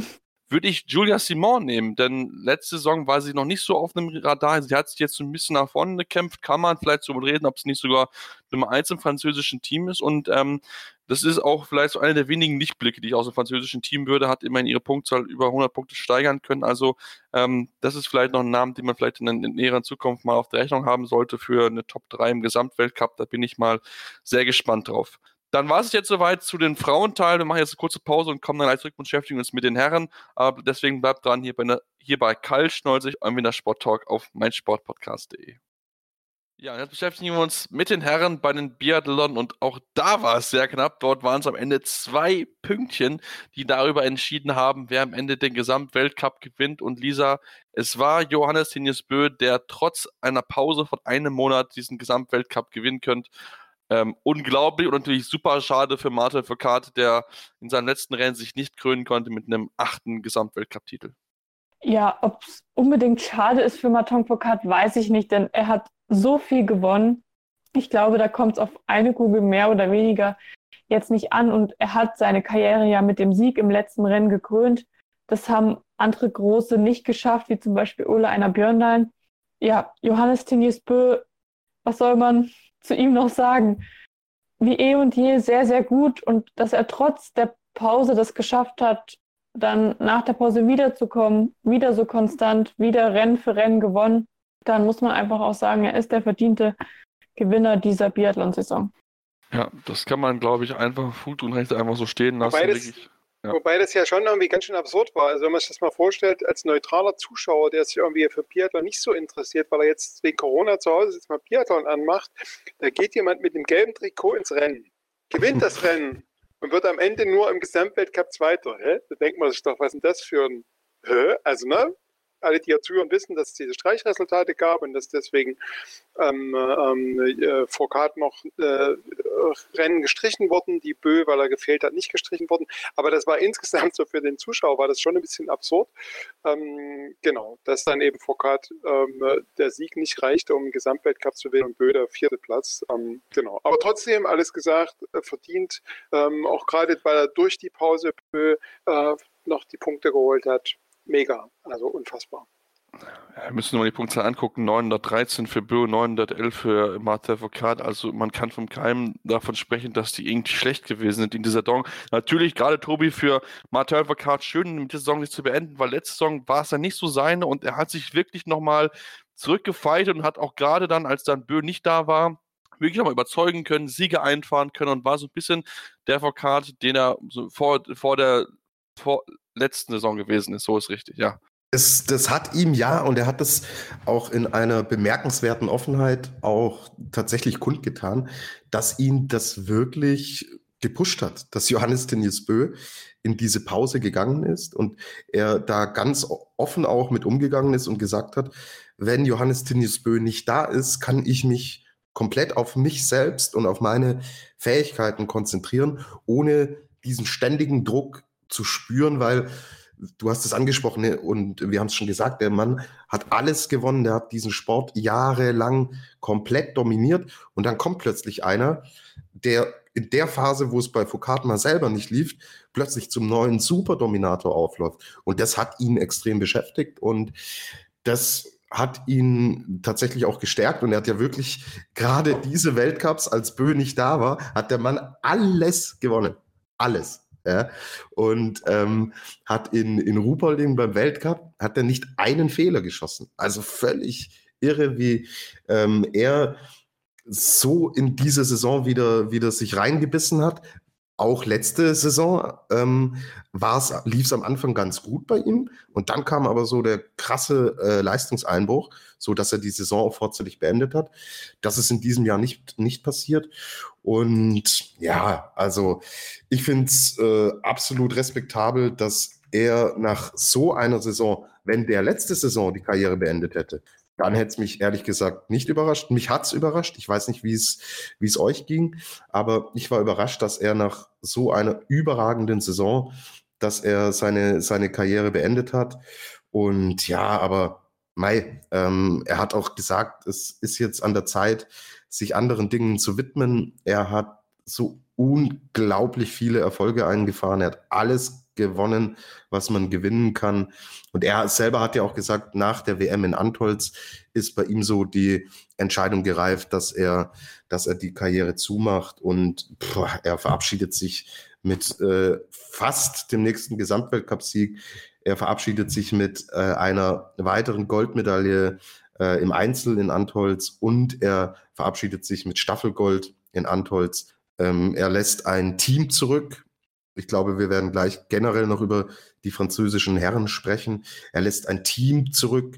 würde ich Julia Simon nehmen, denn letzte Saison war sie noch nicht so auf einem Radar. Sie hat sich jetzt ein bisschen nach vorne gekämpft. Kann man vielleicht so reden, ob sie nicht sogar Nummer eins im französischen Team ist. Und ähm, das ist auch vielleicht so einer der wenigen Lichtblicke, die ich aus dem französischen Team würde. Hat immerhin ihre Punktzahl über hundert Punkte steigern können. Also ähm, das ist vielleicht noch ein Name, den man vielleicht in, in näherer Zukunft mal auf der Rechnung haben sollte für eine Top drei im Gesamtweltcup. Da bin ich mal sehr gespannt drauf. Dann war es jetzt soweit zu den Frauenteilen. Wir machen jetzt eine kurze Pause und kommen dann gleich zurück und beschäftigen uns mit den Herren. Aber deswegen bleibt dran hier bei, ne, hier bei Karl Schneuzig, eurem Wiener Sporttalk auf meinsportpodcast punkt de. Ja, und jetzt beschäftigen wir uns mit den Herren bei den Biathlon und auch da war es sehr knapp. Dort waren es am Ende zwei Pünktchen, die darüber entschieden haben, wer am Ende den Gesamtweltcup gewinnt. Und Lisa, es war Johannes Thingnes Bø, der trotz einer Pause von einem Monat diesen Gesamtweltcup gewinnen könnte. Ähm, unglaublich und natürlich super schade für Martin Fourcade, der in seinem letzten Rennen sich nicht krönen konnte mit einem achten Gesamtweltcup-Titel. Ja, ob es unbedingt schade ist für Martin Fourcade, weiß ich nicht, denn er hat so viel gewonnen. Ich glaube, da kommt es auf eine Kugel mehr oder weniger jetzt nicht an und er hat seine Karriere ja mit dem Sieg im letzten Rennen gekrönt. Das haben andere Große nicht geschafft, wie zum Beispiel Ole Einar Bjørndalen. Ja, Johannes Thingnes Bø, was soll man zu ihm noch sagen? Wie eh und je sehr, sehr gut und dass er trotz der Pause das geschafft hat, dann nach der Pause wiederzukommen, wieder so konstant, wieder Rennen für Rennen gewonnen, dann muss man einfach auch sagen, er ist der verdiente Gewinner dieser Biathlon-Saison. Ja, das kann man, glaube ich, einfach, Fug und Recht einfach so stehen lassen. Wobei das, Ja. Wobei das ja schon irgendwie ganz schön absurd war. Also wenn man sich das mal vorstellt, als neutraler Zuschauer, der sich irgendwie für Biathlon nicht so interessiert, weil er jetzt wegen Corona zu Hause jetzt mal Biathlon anmacht, da geht jemand mit dem gelben Trikot ins Rennen, gewinnt das Rennen und wird am Ende nur im Gesamtweltcup Zweiter. Hä? Da denkt man sich doch, was ist denn das für ein... Hä? Also, ne? Alle, die ja zuhören, wissen, dass es diese Streichresultate gab und dass deswegen ähm, ähm, Fourcade noch äh, Rennen gestrichen wurden, die Bö, weil er gefehlt hat, nicht gestrichen wurden. Aber das war insgesamt so für den Zuschauer, war das schon ein bisschen absurd. Ähm, genau, dass dann eben Fourcade ähm, der Sieg nicht reichte, um den Gesamtweltcup zu gewinnen und Bö der vierte Platz. Ähm, genau, aber trotzdem, alles gesagt, verdient, ähm, auch gerade weil er durch die Pause Bö äh, noch die Punkte geholt hat. Mega, also unfassbar. Ja, wir müssen nur die Punktzahl angucken, neunhundertdreizehn für Bö, neunhundertelf für Martin Fourcade, also man kann von keinem davon sprechen, dass die irgendwie schlecht gewesen sind in dieser Saison. Natürlich, gerade Tobi, für Martin Fourcade schön, mit dieser Saison nicht zu beenden, weil letzte Saison war es ja nicht so seine und er hat sich wirklich nochmal zurückgefeilt und hat auch gerade dann, als dann Bö nicht da war, wirklich nochmal überzeugen können, Siege einfahren können und war so ein bisschen der Fourcade, den er so vor, vor der vor letzten Saison gewesen ist, so ist richtig, ja. Es, das hat ihm ja, und er hat das auch in einer bemerkenswerten Offenheit auch tatsächlich kundgetan, dass ihn das wirklich gepusht hat, dass Johannes Thingnes Bø in diese Pause gegangen ist und er da ganz offen auch mit umgegangen ist und gesagt hat, wenn Johannes Thingnes Bø nicht da ist, kann ich mich komplett auf mich selbst und auf meine Fähigkeiten konzentrieren, ohne diesen ständigen Druck zu spüren, weil du hast es angesprochen und wir haben es schon gesagt, der Mann hat alles gewonnen, der hat diesen Sport jahrelang komplett dominiert und dann kommt plötzlich einer, der in der Phase, wo es bei Fourcade mal selber nicht lief, plötzlich zum neuen Superdominator aufläuft und das hat ihn extrem beschäftigt und das hat ihn tatsächlich auch gestärkt und er hat ja wirklich gerade diese Weltcups, als Bö nicht da war, hat der Mann alles gewonnen, alles. Ja, und ähm, hat in, in Ruhpolding beim Weltcup, hat er nicht einen Fehler geschossen. Also völlig irre, wie ähm, er so in diese Saison wieder, wieder sich reingebissen hat. Auch letzte Saison ähm, lief es am Anfang ganz gut bei ihm und dann kam aber so der krasse äh, Leistungseinbruch, sodass er die Saison auch vorzeitig beendet hat. Das ist in diesem Jahr nicht, nicht passiert. Und ja, also ich finde es äh, absolut respektabel, dass er nach so einer Saison, wenn der letzte Saison die Karriere beendet hätte, dann hätte es mich ehrlich gesagt nicht überrascht. Mich hat es überrascht. Ich weiß nicht, wie es euch ging, aber ich war überrascht, dass er nach so einer überragenden Saison, dass er seine, seine Karriere beendet hat. Und ja, aber mei, ähm, er hat auch gesagt, es ist jetzt an der Zeit, sich anderen Dingen zu widmen. Er hat so unglaublich viele Erfolge eingefahren. Er hat alles gewonnen, was man gewinnen kann. Und er selber hat ja auch gesagt, nach der W M in Antholz ist bei ihm so die Entscheidung gereift, dass er, dass er die Karriere zumacht und pff, er verabschiedet sich mit äh, fast dem nächsten Gesamtweltcup-Sieg. Er verabschiedet sich mit äh, einer weiteren Goldmedaille äh, im Einzel in Antholz und er verabschiedet sich mit Staffelgold in Antholz. Ähm, er lässt ein Team zurück. Ich glaube, wir werden gleich generell noch über die französischen Herren sprechen. Er lässt ein Team zurück,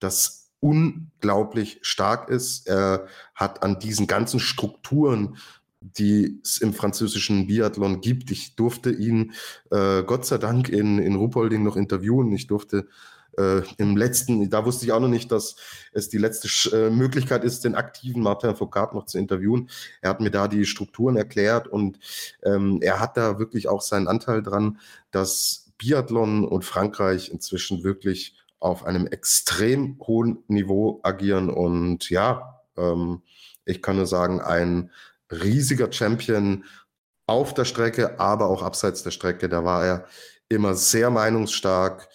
das unglaublich stark ist. Er hat an diesen ganzen Strukturen, die es im französischen Biathlon gibt. Ich durfte ihn äh, Gott sei Dank in, in Ruhpolding noch interviewen. Ich durfte äh, im letzten, da wusste ich auch noch nicht, dass es die letzte äh, Möglichkeit ist, den aktiven Martin Fourcade noch zu interviewen. Er hat mir da die Strukturen erklärt und ähm, er hat da wirklich auch seinen Anteil dran, dass Biathlon und Frankreich inzwischen wirklich auf einem extrem hohen Niveau agieren. Und ja, ähm, ich kann nur sagen, ein riesiger Champion auf der Strecke, aber auch abseits der Strecke. Da war er immer sehr meinungsstark,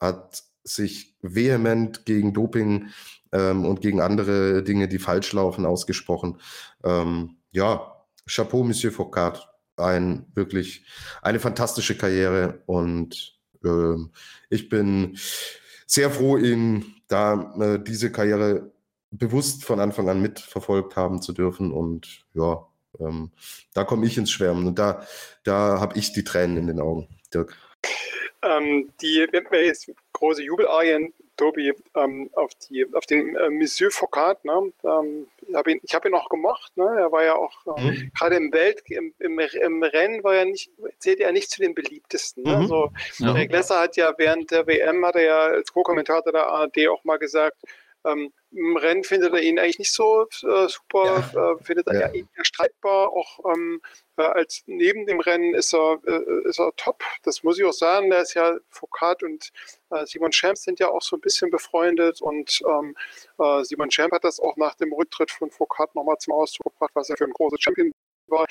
hat sich vehement gegen Doping ähm, und gegen andere Dinge, die falsch laufen, ausgesprochen. Ähm, ja, Chapeau, Monsieur Fourcade. Ein wirklich eine fantastische Karriere und ähm, ich bin sehr froh, ihn da äh, diese Karriere bewusst von Anfang an mitverfolgt haben zu dürfen und ja, ähm, da komme ich ins Schwärmen und da, da habe ich die Tränen in den Augen. Dirk? Ähm, die, wir haben jetzt große Jubelarien, Tobi, ähm, auf, die, auf den äh, Monsieur Fourcade. Ne? Ähm, hab ihn, ich habe ihn auch gemacht. Ne? Er war ja auch, äh, mhm. gerade im Welt, im, im, im Rennen war er nicht, zählte er nicht zu den beliebtesten. Ne? Mhm. Also, ja. Eric Lesser hat ja während der W M, hat er ja als Co-Kommentator der A R D auch mal gesagt, ähm, im Rennen findet er ihn eigentlich nicht so äh, super, ja. äh, findet er ja eher streitbar. Auch ähm, äh, als neben dem Rennen ist er, äh, ist er top. Das muss ich auch sagen. Da ist ja Fourcade und äh, Simon Schempp sind ja auch so ein bisschen befreundet. Und ähm, äh, Simon Schempp hat das auch nach dem Rücktritt von Fourcade nochmal zum Ausdruck gebracht, was er für ein großer Champion war.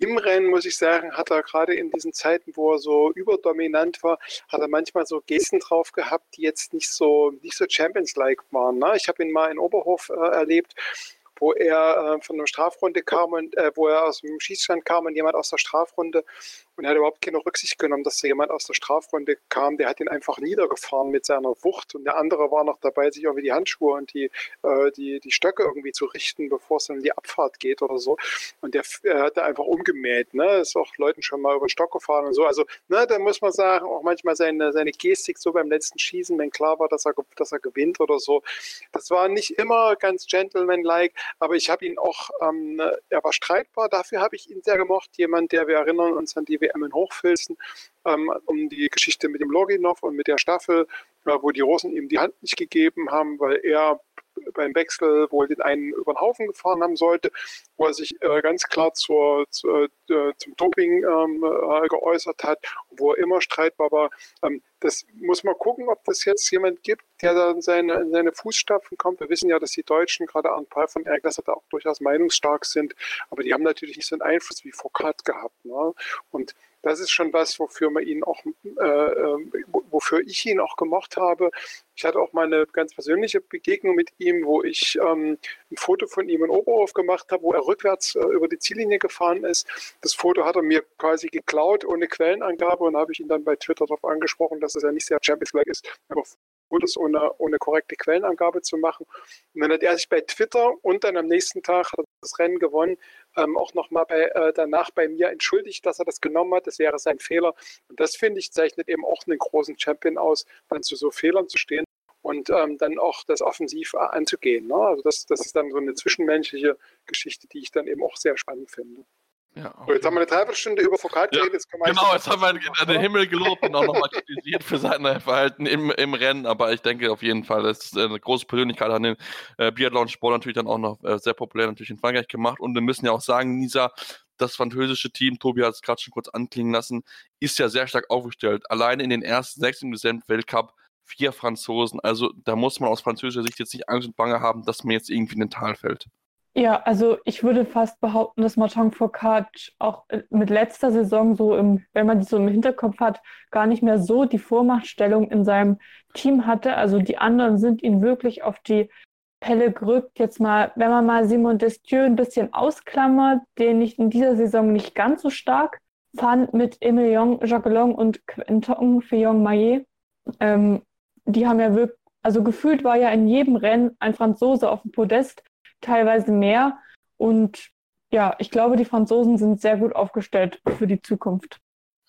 Im Rennen, muss ich sagen, hat er gerade in diesen Zeiten, wo er so überdominant war, hat er manchmal so Gesten drauf gehabt, die jetzt nicht so, nicht so Champions-like waren. Ne? Ich habe ihn mal in Oberhof äh, erlebt, wo er äh, von einer Strafrunde kam und äh, wo er aus dem Schießstand kam und jemand aus der Strafrunde, und er hat überhaupt keine Rücksicht genommen, dass da jemand aus der Strafrunde kam, der hat ihn einfach niedergefahren mit seiner Wucht, und der andere war noch dabei, sich irgendwie die Handschuhe und die, äh, die, die Stöcke irgendwie zu richten, bevor es dann in die Abfahrt geht oder so, und der äh, hat da einfach umgemäht, ne, ist auch Leuten schon mal über den Stock gefahren und so, also, ne, da muss man sagen, auch manchmal seine, seine Gestik so beim letzten Schießen, wenn klar war, dass er, dass er gewinnt oder so, das war nicht immer ganz gentleman-like, aber ich habe ihn auch, ähm, er war streitbar, dafür habe ich ihn sehr gemocht, jemand, der, wir erinnern uns an die W M in Hochfilzen, ähm, um die Geschichte mit dem Loginov und mit der Staffel, äh, wo die Russen ihm die Hand nicht gegeben haben, weil er beim Wechsel wohl den einen über den Haufen gefahren haben sollte, wo er sich äh, ganz klar zur, zur, äh, zum Doping ähm, äh, geäußert hat, wo er immer streitbar war. Ähm, das muss man gucken, ob das jetzt jemand gibt, der dann seine, in seine Fußstapfen kommt. Wir wissen ja, dass die Deutschen, gerade an Paul von Eric Lesser, da auch durchaus meinungsstark sind, aber die haben natürlich nicht so einen Einfluss wie Fourcade gehabt. Ne? Und das ist schon was, wofür man ihn auch, äh, wofür ich ihn auch gemocht habe. Ich hatte auch mal eine ganz persönliche Begegnung mit ihm, wo ich ähm, ein Foto von ihm in Oberhof gemacht habe, wo er rückwärts äh, über die Ziellinie gefahren ist. Das Foto hat er mir quasi geklaut, ohne Quellenangabe, und habe ich ihn dann bei Twitter darauf angesprochen, dass es ja nicht sehr Champions-like ist, aber Fotos ohne, ohne korrekte Quellenangabe zu machen. Und dann hat er sich bei Twitter und dann am nächsten Tag hat er das Rennen gewonnen, Ähm, auch nochmal äh, danach bei mir entschuldigt, dass er das genommen hat. Das wäre sein Fehler. Und das, finde ich, zeichnet eben auch einen großen Champion aus, dann zu so Fehlern zu stehen und ähm, dann auch das offensiv anzugehen. Ne? Also das, das ist dann so eine zwischenmenschliche Geschichte, die ich dann eben auch sehr spannend finde. Ja, okay. So, jetzt haben wir eine Dreiviertelstunde über Fourcade geredet. Ja, jetzt können wir genau, jetzt haben wir den Himmel gelobt und auch nochmal kritisiert für sein Verhalten im, im Rennen, aber ich denke auf jeden Fall, das ist eine große Persönlichkeit, an den äh, Biathlon-Sport natürlich dann auch noch äh, sehr populär natürlich in Frankreich gemacht, und wir müssen ja auch sagen, Nisa, das französische Team, Tobi hat es gerade schon kurz anklingen lassen, ist ja sehr stark aufgestellt. Alleine in den ersten sechs im Gesamtweltcup vier Franzosen, also da muss man aus französischer Sicht jetzt nicht Angst und Bange haben, dass man jetzt irgendwie in den Tal fällt. Ja, also ich würde fast behaupten, dass Martin Fourcade auch mit letzter Saison so, im, wenn man die so im Hinterkopf hat, gar nicht mehr so die Vormachtstellung in seinem Team hatte. Also die anderen sind ihn wirklich auf die Pelle gerückt. Jetzt mal, wenn man mal Simon Destieux ein bisschen ausklammert, den ich in dieser Saison nicht ganz so stark fand, mit Emilien Jacquelin und Quentin Fillon-Maillet. Ähm, die haben ja wirklich, also gefühlt war ja in jedem Rennen ein Franzose auf dem Podest, teilweise mehr, und ja, ich glaube, die Franzosen sind sehr gut aufgestellt für die Zukunft.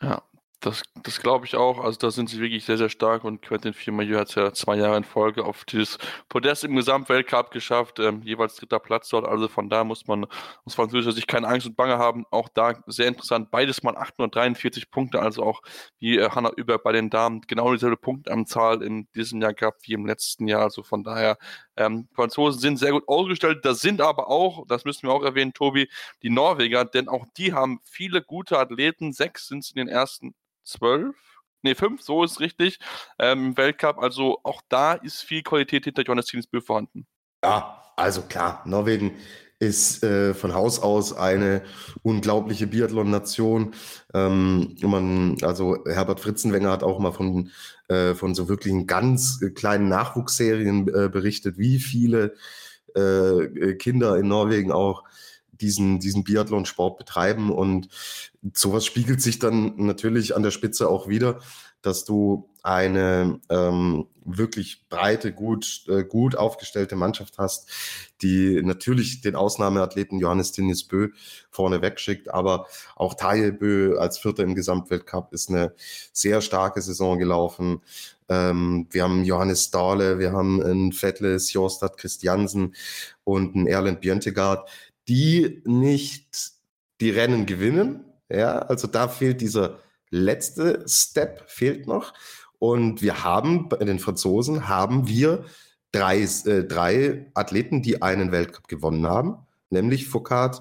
Ja, das, das glaube ich auch, also da sind sie wirklich sehr, sehr stark, und Quentin Fillon-Maillet hat es ja zwei Jahre in Folge auf dieses Podest im Gesamtweltcup geschafft, ähm, jeweils dritter Platz dort, also von da muss man aus französischer Sicht keine Angst und Bange haben, auch da sehr interessant, beides mal achthundertdreiundvierzig Punkte, also auch wie äh, Hanna Öberg bei den Damen, genau dieselbe Punktanzahl in diesem Jahr gab wie im letzten Jahr, also von daher, Ähm, Franzosen sind sehr gut ausgestellt, das sind aber auch, das müssen wir auch erwähnen, Tobi, die Norweger, denn auch die haben viele gute Athleten, sechs sind es in den ersten zwölf, ne fünf, so ist richtig, ähm, im Weltcup, also auch da ist viel Qualität hinter Johannes Thingnes Bø vorhanden. Ja, also klar, Norwegen ist äh, von Haus aus eine unglaubliche Biathlon-Nation. Ähm, man, also Herbert Fritzenwenger hat auch mal von, äh, von so wirklichen ganz kleinen Nachwuchsserien äh, berichtet, wie viele äh, Kinder in Norwegen auch diesen, diesen Biathlon-Sport betreiben. Und sowas spiegelt sich dann natürlich an der Spitze auch wieder, dass du eine ähm, wirklich breite, gut, äh, gut aufgestellte Mannschaft hast, die natürlich den Ausnahmeathleten Johannes Thingnes Bø vorne wegschickt, aber auch Tiril Bø als Vierter im Gesamtweltcup ist eine sehr starke Saison gelaufen. Ähm, wir haben Johannes Dahle, wir haben einen Vettles, Jostad Christiansen und einen Erlend Bjørntegard, die nicht die Rennen gewinnen. Ja, also da fehlt dieser letzte Step, fehlt noch. Und wir haben, bei den Franzosen haben wir drei, äh, drei Athleten, die einen Weltcup gewonnen haben, nämlich Fourcade,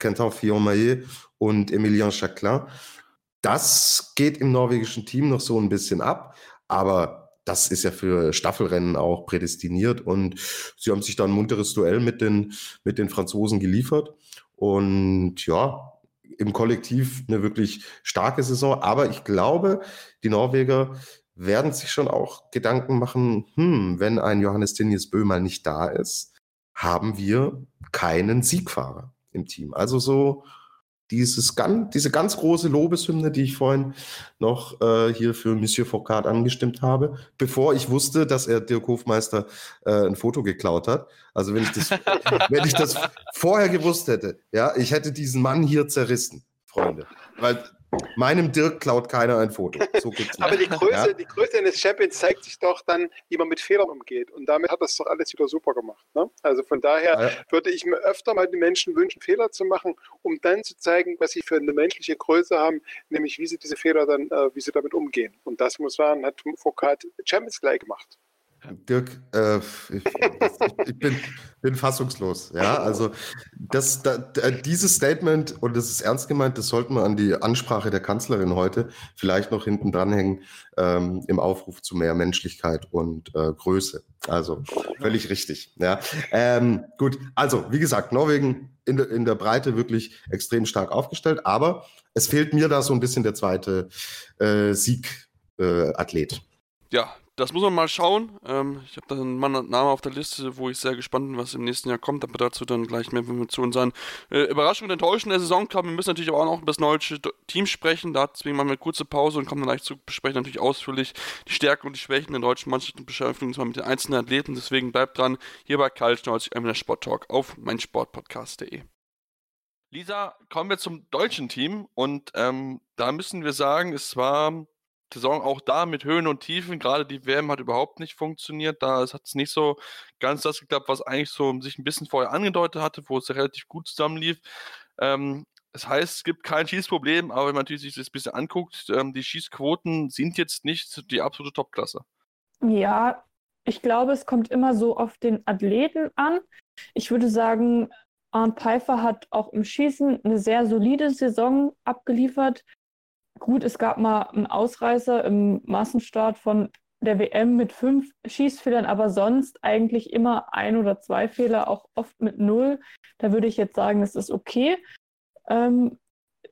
Quentin Fillon-Maillet und Emilien Jacquelin. Das geht im norwegischen Team noch so ein bisschen ab, aber das ist ja für Staffelrennen auch prädestiniert und sie haben sich da ein munteres Duell mit den, mit den Franzosen geliefert und ja, im Kollektiv eine wirklich starke Saison, aber ich glaube, die Norweger werden sich schon auch Gedanken machen, hm, wenn ein Johannes Thingnes Bø mal nicht da ist, haben wir keinen Siegfahrer im Team. Also so dieses ganz, diese ganz große Lobeshymne, die ich vorhin noch äh, hier für Monsieur Fourcade angestimmt habe, bevor ich wusste, dass er Dirk Hofmeister äh, ein Foto geklaut hat. Also wenn ich das, wenn ich das vorher gewusst hätte, ja, ich hätte diesen Mann hier zerrissen, Freunde. Weil meinem Dirk klaut keiner ein Foto. So geht's aber die Größe, ja? die Größe eines Champions zeigt sich doch dann, wie man mit Fehlern umgeht. Und damit hat das doch alles wieder super gemacht. Ne? Also von daher ja. würde ich mir öfter mal den Menschen wünschen, Fehler zu machen, um dann zu zeigen, was sie für eine menschliche Größe haben, nämlich wie sie diese Fehler dann, äh, wie sie damit umgehen. Und das muss man, hat Fourcade Champions gleich gemacht. Dirk, äh, ich, ich bin, bin fassungslos. Ja, also das, da, dieses Statement, und das ist ernst gemeint, das sollten wir an die Ansprache der Kanzlerin heute vielleicht noch hinten dranhängen, ähm, im Aufruf zu mehr Menschlichkeit und äh, Größe. Also völlig richtig. Ja, ähm, gut, also wie gesagt, Norwegen in, in der Breite wirklich extrem stark aufgestellt, aber es fehlt mir da so ein bisschen der zweite äh, Siegathlet. Äh, ja, das muss man mal schauen. Ähm, ich habe da einen Mann und Namen auf der Liste, wo ich sehr gespannt bin, was im nächsten Jahr kommt. Aber dazu dann gleich mehr zu unseren äh, Überraschungen und Enttäuschungen der Saison kommen. Wir müssen natürlich aber auch noch über das deutsche Team sprechen. Da deswegen machen wir eine kurze Pause und kommen dann gleich zu besprechen natürlich ausführlich die Stärken und die Schwächen der deutschen Mannschaft und beschäftigen uns mal mit den einzelnen Athleten. Deswegen bleibt dran. Hier bei Karl Schneuzig, der Sporttalk auf meinsportpodcast punkt de. Lisa, kommen wir zum deutschen Team. Und ähm, da müssen wir sagen, es war... Saison auch da mit Höhen und Tiefen, gerade die W M hat überhaupt nicht funktioniert, da hat es nicht so ganz das geklappt, was eigentlich so sich ein bisschen vorher angedeutet hatte, wo es ja relativ gut zusammenlief. Ähm, das heißt, es gibt kein Schießproblem, aber wenn man natürlich sich das ein bisschen anguckt, ähm, die Schießquoten sind jetzt nicht die absolute Topklasse. Ja, ich glaube, es kommt immer so auf den Athleten an. Ich würde sagen, Arndt Peiffer hat auch im Schießen eine sehr solide Saison abgeliefert. Gut, es gab mal einen Ausreißer im Massenstart von der W M mit fünf Schießfehlern, aber sonst eigentlich immer ein oder zwei Fehler, auch oft mit null. Da würde ich jetzt sagen, das ist okay. Ähm,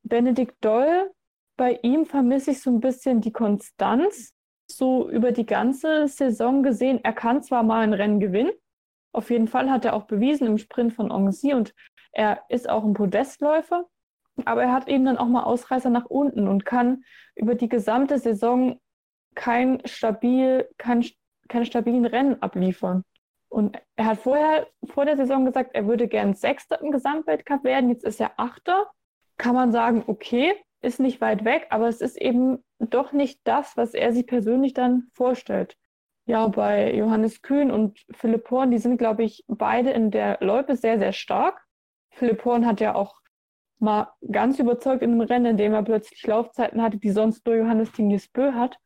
Benedikt Doll, bei ihm vermisse ich so ein bisschen die Konstanz, so über die ganze Saison gesehen. Er kann zwar mal ein Rennen gewinnen, auf jeden Fall hat er auch bewiesen im Sprint von Annecy und er ist auch ein Podestläufer. Aber er hat eben dann auch mal Ausreißer nach unten und kann über die gesamte Saison kein stabil, kein, kein stabilen Rennen abliefern. Und er hat vorher vor der Saison gesagt, er würde gern Sechster im Gesamtweltcup werden. Jetzt ist er Achter. Kann man sagen, okay, ist nicht weit weg, aber es ist eben doch nicht das, was er sich persönlich dann vorstellt. Ja, bei Johannes Kühn und Philipp Horn, die sind, glaube ich, beide in der Loipe sehr, sehr stark. Philipp Horn hat ja auch mal ganz überzeugt in einem Rennen, in dem er plötzlich Laufzeiten hatte, die sonst nur Johannes Thingnes Bø hat.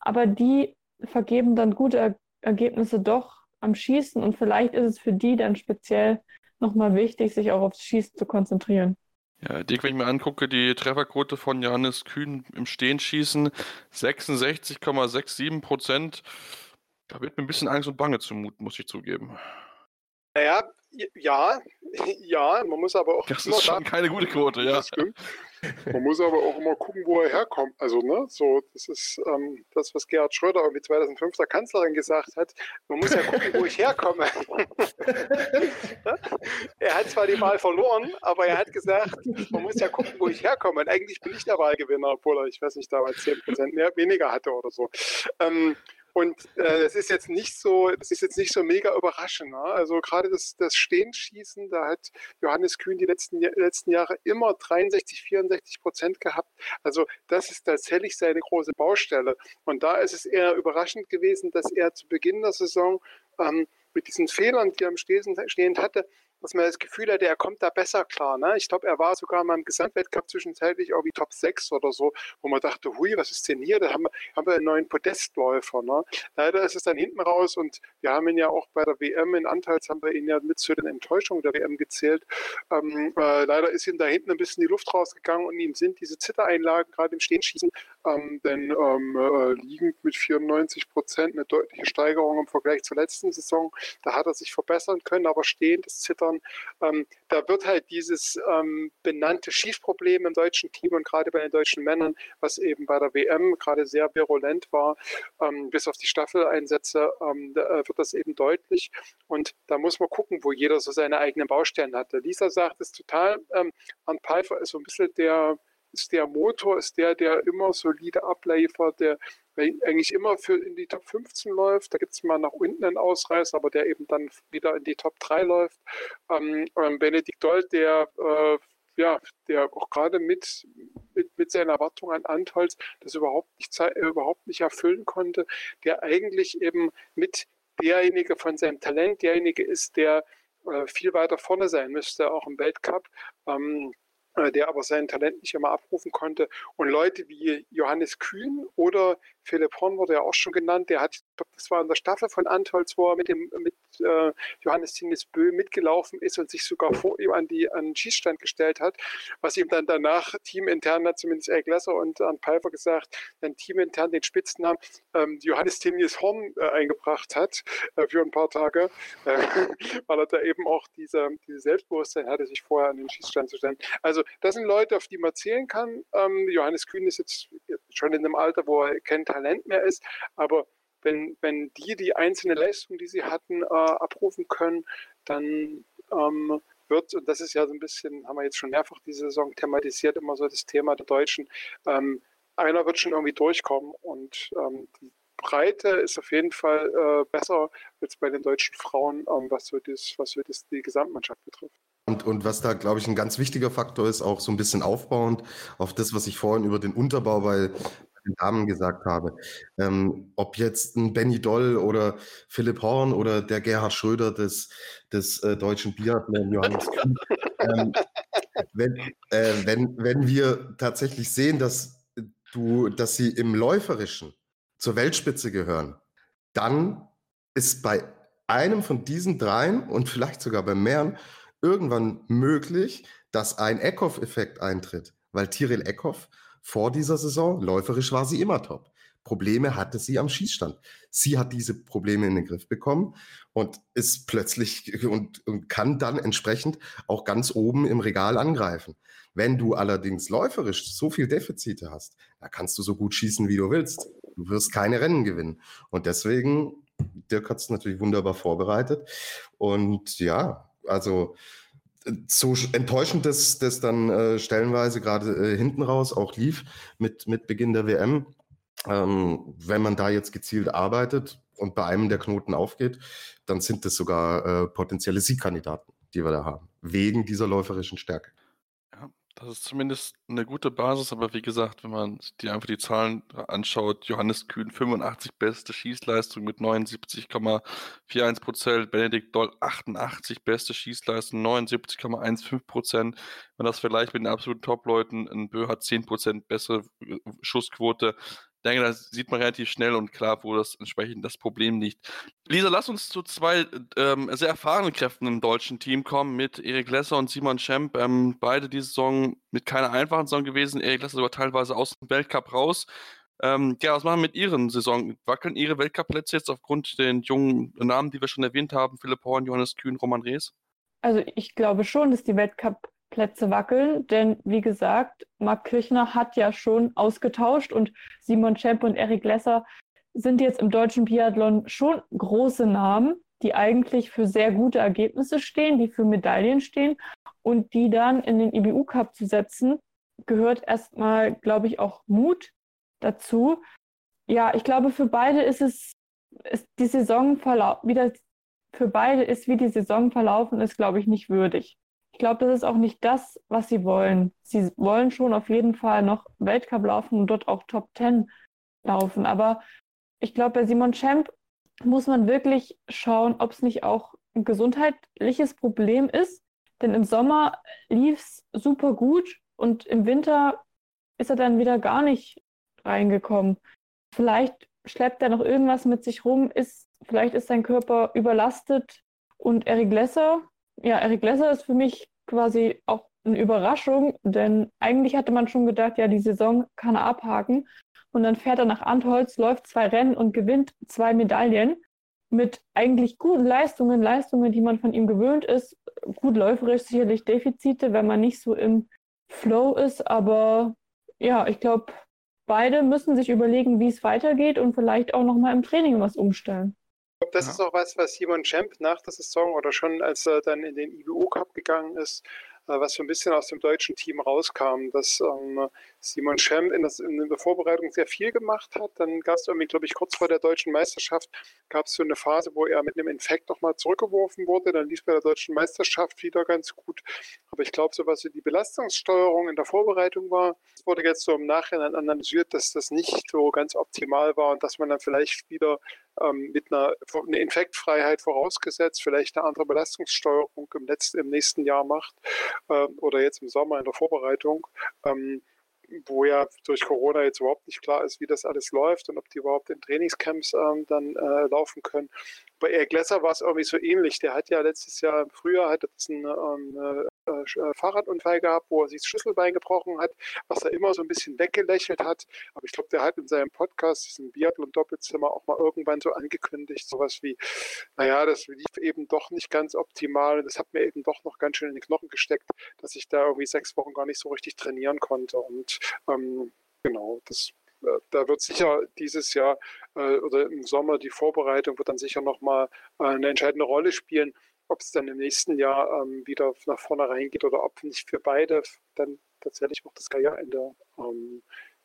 Aber die vergeben dann gute er- Ergebnisse doch am Schießen und vielleicht ist es für die dann speziell nochmal wichtig, sich auch aufs Schießen zu konzentrieren. Ja, Dirk, wenn ich mir angucke, die Trefferquote von Johannes Kühn im Stehenschießen, sechsundsechzig Komma siebenundsechzig Prozent. Da wird mir ein bisschen Angst und Bange zumuten, muss ich zugeben. Naja, Ja, ja, man muss aber auch. Das ist schon keine gute Quote, ja. Das stimmt. Man muss aber auch immer gucken, wo er herkommt. Also, ne, so, das ist ähm, das, was Gerhard Schröder irgendwie zweitausendfünf der Kanzlerin gesagt hat. Man muss ja gucken, wo ich herkomme. Er hat zwar die Wahl verloren, aber er hat gesagt, man muss ja gucken, wo ich herkomme. Und eigentlich bin ich der Wahlgewinner, obwohl er, ich weiß nicht, damals zehn Prozent mehr, weniger hatte oder so. Ähm, Und äh, das ist jetzt nicht so, das ist jetzt nicht so mega überraschend. Ne? Also gerade das, das Stehenschießen, da hat Johannes Kühn die letzten, letzten Jahre immer dreiundsechzig, vierundsechzig Prozent gehabt. Also das ist tatsächlich seine große Baustelle. Und da ist es eher überraschend gewesen, dass er zu Beginn der Saison ähm, mit diesen Fehlern, die er am Stehend hatte, dass man das Gefühl hatte, er kommt da besser klar. Ne? Ich glaube, er war sogar mal im Gesamtweltcup zwischenzeitlich irgendwie Top sechs oder so, wo man dachte, hui, was ist denn hier? Da haben wir, haben wir einen neuen Podestläufer. Ne? Leider ist es dann hinten raus und wir haben ihn ja auch bei der W M in Antholz, haben wir ihn ja mit zu den Enttäuschungen der W M gezählt. Ähm, äh, leider ist ihm da hinten ein bisschen die Luft rausgegangen und ihm sind diese Zittereinlagen gerade im Stehenschießen ähm, denn ähm, äh, liegend mit vierundneunzig Prozent, eine deutliche Steigerung im Vergleich zur letzten Saison. Da hat er sich verbessern können, aber stehend, das Zittern, Ähm, da wird halt dieses ähm, benannte Schiefproblem im deutschen Team und gerade bei den deutschen Männern, was eben bei der W M gerade sehr virulent war, ähm, bis auf die Staffeleinsätze, ähm, da, äh, wird das eben deutlich. Und da muss man gucken, wo jeder so seine eigenen Baustellen hat. Der Lisa sagt es total, ähm, Arndt Peiffer ist so ein bisschen der, ist der Motor, ist der, der immer solide abliefert, der eigentlich immer für in die Top fünfzehn läuft. Da gibt es mal nach unten einen Ausreißer, aber der eben dann wieder in die Top drei läuft. Ähm, ähm, Benedikt Doll, der, äh, ja, der auch gerade mit, mit, mit seiner Erwartung an Antholz das überhaupt nicht, überhaupt nicht erfüllen konnte, der eigentlich eben mit derjenige von seinem Talent, derjenige ist, der äh, viel weiter vorne sein müsste, auch im Weltcup. Ähm, der aber sein Talent nicht immer abrufen konnte. Und Leute wie Johannes Kühn oder Philipp Horn wurde ja auch schon genannt, der hat, ich glaube, das war in der Staffel von Antholz, wo er mit, dem, mit äh, Johannes Thingnes Bø mitgelaufen ist und sich sogar vor ihm an, die, an den Schießstand gestellt hat, was ihm dann danach teamintern hat, zumindest Eric Lesser und Arndt Peiffer gesagt, dann teamintern den Spitznamen ähm, Johannes Thingnes Horn äh, eingebracht hat äh, für ein paar Tage, äh, weil er da eben auch diese, diese Selbstbewusstsein hatte, sich vorher an den Schießstand zu stellen. Also das sind Leute, auf die man zählen kann. Ähm, Johannes Kühn ist jetzt schon in einem Alter, wo er kein Talent mehr ist, aber wenn, wenn die die einzelne Leistung, die sie hatten, äh, abrufen können, dann ähm, wird, und das ist ja so ein bisschen, haben wir jetzt schon mehrfach diese Saison thematisiert, immer so das Thema der Deutschen, ähm, einer wird schon irgendwie durchkommen und ähm, die Breite ist auf jeden Fall äh, besser als bei den deutschen Frauen, ähm, was so, das, was so das, die Gesamtmannschaft betrifft. Und, und was da, glaube ich, ein ganz wichtiger Faktor ist, auch so ein bisschen aufbauend auf das, was ich vorhin über den Unterbau bei den Damen gesagt habe. Ähm, ob jetzt ein Benny Doll oder Philipp Horn oder der Gerhard Schröder des, des äh, deutschen Biathleten Johannes Kühn. ähm, wenn, äh, wenn, wenn wir tatsächlich sehen, dass, du, dass sie im Läuferischen zur Weltspitze gehören, dann ist bei einem von diesen dreien und vielleicht sogar bei mehreren irgendwann möglich, dass ein Eckhoff-Effekt eintritt, weil Tiril Eckhoff vor dieser Saison, läuferisch war sie immer top. Probleme hatte sie am Schießstand. Sie hat diese Probleme in den Griff bekommen und ist plötzlich und, und kann dann entsprechend auch ganz oben im Regal angreifen. Wenn du allerdings läuferisch so viel Defizite hast, da kannst du so gut schießen, wie du willst. Du wirst keine Rennen gewinnen. Und deswegen, Dirk hat es natürlich wunderbar vorbereitet. Und ja, also so enttäuschend das, das dann äh, stellenweise gerade äh, hinten raus auch lief mit, mit Beginn der W M. Ähm, wenn man da jetzt gezielt arbeitet und bei einem der Knoten aufgeht, dann sind das sogar äh, potenzielle Siegkandidaten, die wir da haben, wegen dieser läuferischen Stärke. Ja, das ist zumindest eine gute Basis, aber wie gesagt, wenn man sich die, einfach die Zahlen anschaut, Johannes Kühn fünfundachtzig beste Schießleistung mit neunundsiebzig Komma einundvierzig Prozent, Benedikt Doll achtundachtzig beste Schießleistung, neunundsiebzig Komma fünfzehn Prozent. Wenn das vergleicht mit den absoluten Top-Leuten, ein Bö hat zehn Prozent bessere Schussquote. Ich denke, das sieht man relativ schnell und klar, wo das entsprechend das Problem liegt. Lisa, lass uns zu zwei ähm, sehr erfahrenen Kräften im deutschen Team kommen, mit Eric Lesser und Simon Schempp. Ähm, beide diese Saison mit keiner einfachen Saison gewesen. Eric Lesser sogar teilweise aus dem Weltcup raus. Ähm, ja, was machen wir mit ihren Saison? Wackeln ihre Weltcup-Plätze jetzt aufgrund den jungen Namen, die wir schon erwähnt haben? Philipp Horn, Johannes Kühn, Roman Rees? Also ich glaube schon, dass die Weltcup-Plätze wackeln, denn wie gesagt, Marc Kirchner hat ja schon ausgetauscht und Simon Schempp und Eric Lesser sind jetzt im deutschen Biathlon schon große Namen, die eigentlich für sehr gute Ergebnisse stehen, die für Medaillen stehen und die dann in den I B U Cup zu setzen, gehört erstmal, glaube ich, auch Mut dazu. Ja, ich glaube, für beide ist es, ist die Saison verlau- wieder, für beide ist, wie die Saison verlaufen ist, glaube ich, nicht würdig. Ich glaube, das ist auch nicht das, was sie wollen. Sie wollen schon auf jeden Fall noch Weltcup laufen und dort auch Top Ten laufen. Aber ich glaube, bei Simon Schempp muss man wirklich schauen, ob es nicht auch ein gesundheitliches Problem ist. Denn im Sommer lief es super gut und im Winter ist er dann wieder gar nicht reingekommen. Vielleicht schleppt er noch irgendwas mit sich rum, ist, vielleicht ist sein Körper überlastet. Und Eric Lesser, ja, Eric Lesser ist für mich quasi auch eine Überraschung, denn eigentlich hatte man schon gedacht, ja, die Saison kann er abhaken. Und dann fährt er nach Antholz, läuft zwei Rennen und gewinnt zwei Medaillen mit eigentlich guten Leistungen, Leistungen, die man von ihm gewöhnt ist. Gut läuferisch sicherlich Defizite, wenn man nicht so im Flow ist, aber ja, ich glaube, beide müssen sich überlegen, wie es weitergeht und vielleicht auch nochmal im Training was umstellen. Ich glaube, das ja. ist auch was, was Simon Schempp nach der Saison oder schon als er dann in den I B U Cup gegangen ist, was so ein bisschen aus dem deutschen Team rauskam, dass ähm, Simon Schempp in, das, in der Vorbereitung sehr viel gemacht hat. Dann gab es irgendwie, glaube ich, kurz vor der deutschen Meisterschaft gab es so eine Phase, wo er mit einem Infekt nochmal zurückgeworfen wurde. Dann lief bei der deutschen Meisterschaft wieder ganz gut. Aber ich glaube, so was wie die Belastungssteuerung in der Vorbereitung war, es wurde jetzt so im Nachhinein analysiert, dass das nicht so ganz optimal war und dass man dann vielleicht wieder ähm, mit einer, einer Infektfreiheit vorausgesetzt, vielleicht eine andere Belastungssteuerung im, letzten, im nächsten Jahr macht. Oder jetzt im Sommer in der Vorbereitung, wo ja durch Corona jetzt überhaupt nicht klar ist, wie das alles läuft und ob die überhaupt in Trainingscamps dann laufen können. Bei Eric Lesser war es irgendwie so ähnlich. Der hat ja letztes Jahr im Frühjahr hat einen ähm, äh, Fahrradunfall gehabt, wo er sich das Schlüsselbein gebrochen hat, was er immer so ein bisschen weggelächelt hat. Aber ich glaube, der hat in seinem Podcast, diesem Biathlon-Doppelzimmer, auch mal irgendwann so angekündigt, sowas wie, naja, das lief eben doch nicht ganz optimal. Das hat mir eben doch noch ganz schön in die Knochen gesteckt, dass ich da irgendwie sechs Wochen gar nicht so richtig trainieren konnte. Und ähm, genau, das Da wird sicher dieses Jahr äh, oder im Sommer die Vorbereitung wird dann sicher nochmal äh, eine entscheidende Rolle spielen, ob es dann im nächsten Jahr ähm, wieder nach vorne reingeht oder ob nicht für beide dann tatsächlich auch das Karriereende ähm,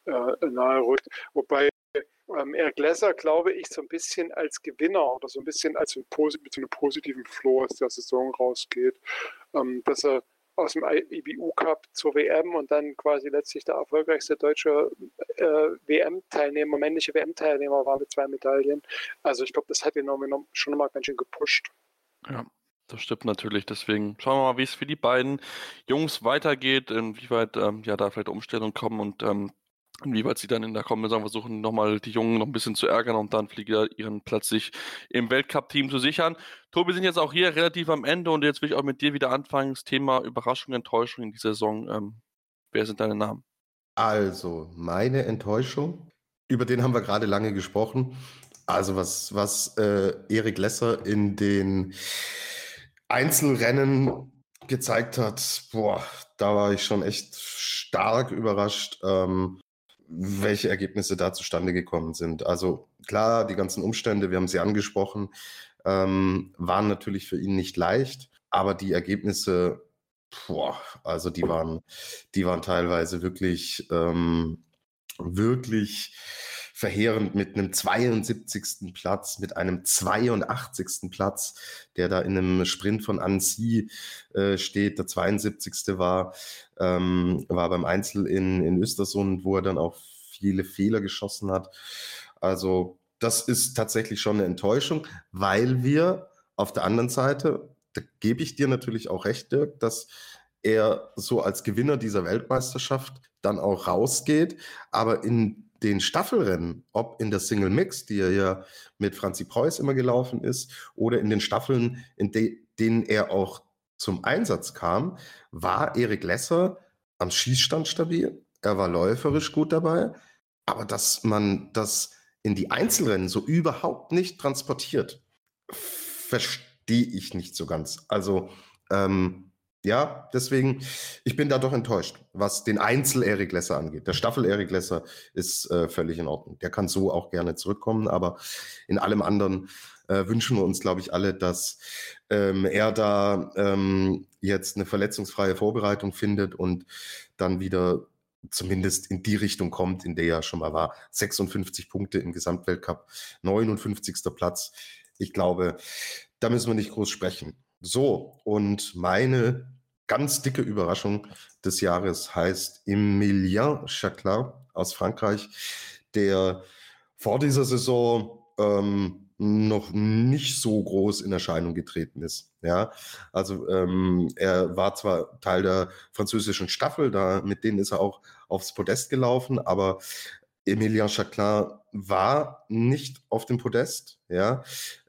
äh, nahe rückt. Wobei ähm, Eric Lesser, glaube ich, so ein bisschen als Gewinner oder so ein bisschen als ein Posi- mit so einem positiven Flow aus der Saison rausgeht, ähm, dass er aus dem I B U Cup zur W M und dann quasi letztlich der erfolgreichste deutsche äh, W M-Teilnehmer, männliche W M-Teilnehmer war mit zwei Medaillen. Also ich glaube, das hat ihn schon mal ganz schön gepusht. Ja, das stimmt natürlich. Deswegen schauen wir mal, wie es für die beiden Jungs weitergeht, inwieweit ähm, ja, da vielleicht Umstellungen kommen und ähm, inwieweit sie dann in der kommenden Saison versuchen, nochmal die Jungen noch ein bisschen zu ärgern und dann Flieger ihren Platz sich im Weltcup-Team zu sichern. Tobi, wir sind jetzt auch hier relativ am Ende und jetzt will ich auch mit dir wieder anfangen. Das Thema Überraschung, Enttäuschung in dieser Saison. Ähm, wer sind deine Namen? Also, meine Enttäuschung, über den haben wir gerade lange gesprochen. Also, was, was äh, Eric Lesser in den Einzelrennen gezeigt hat, boah, da war ich schon echt stark überrascht. Ähm, welche Ergebnisse da zustande gekommen sind. Also klar, die ganzen Umstände, wir haben sie angesprochen, ähm, waren natürlich für ihn nicht leicht, aber die Ergebnisse, boah, also die waren, die waren teilweise wirklich, ähm, wirklich verheerend mit einem zweiundsiebzigsten Platz, mit einem zweiundachtzigsten Platz, der da in einem Sprint von Annecy äh, steht. Der zweiundsiebzigste war, ähm, war beim Einzel in, in Östersund, wo er dann auch viele Fehler geschossen hat. Also das ist tatsächlich schon eine Enttäuschung, weil wir auf der anderen Seite, da gebe ich dir natürlich auch recht, Dirk, dass er so als Gewinner dieser Weltmeisterschaft dann auch rausgeht, aber in den Staffelrennen, ob in der Single Mix, die er ja mit Franzi Preuß immer gelaufen ist, oder in den Staffeln, in de- denen er auch zum Einsatz kam, war Eric Lesser am Schießstand stabil. Er war läuferisch gut dabei, aber dass man das in die Einzelrennen so überhaupt nicht transportiert, verstehe ich nicht so ganz. Also Ähm, ja, deswegen, ich bin da doch enttäuscht, was den Einzel-Eric Lesser angeht. Der Staffel-Eric Lesser ist äh, völlig in Ordnung. Der kann so auch gerne zurückkommen, aber in allem anderen äh, wünschen wir uns, glaube ich, alle, dass ähm, er da ähm, jetzt eine verletzungsfreie Vorbereitung findet und dann wieder zumindest in die Richtung kommt, in der er schon mal war. sechsundfünfzig Punkte im Gesamtweltcup, neunundfünfzigster Platz. Ich glaube, da müssen wir nicht groß sprechen. So, und meine ganz dicke Überraschung des Jahres heißt Emilien Jacquelin aus Frankreich, der vor dieser Saison ähm, noch nicht so groß in Erscheinung getreten ist. Ja, also ähm, er war zwar Teil der französischen Staffel, da mit denen ist er auch aufs Podest gelaufen, aber Emilien Jacquelin war nicht auf dem Podest, ja,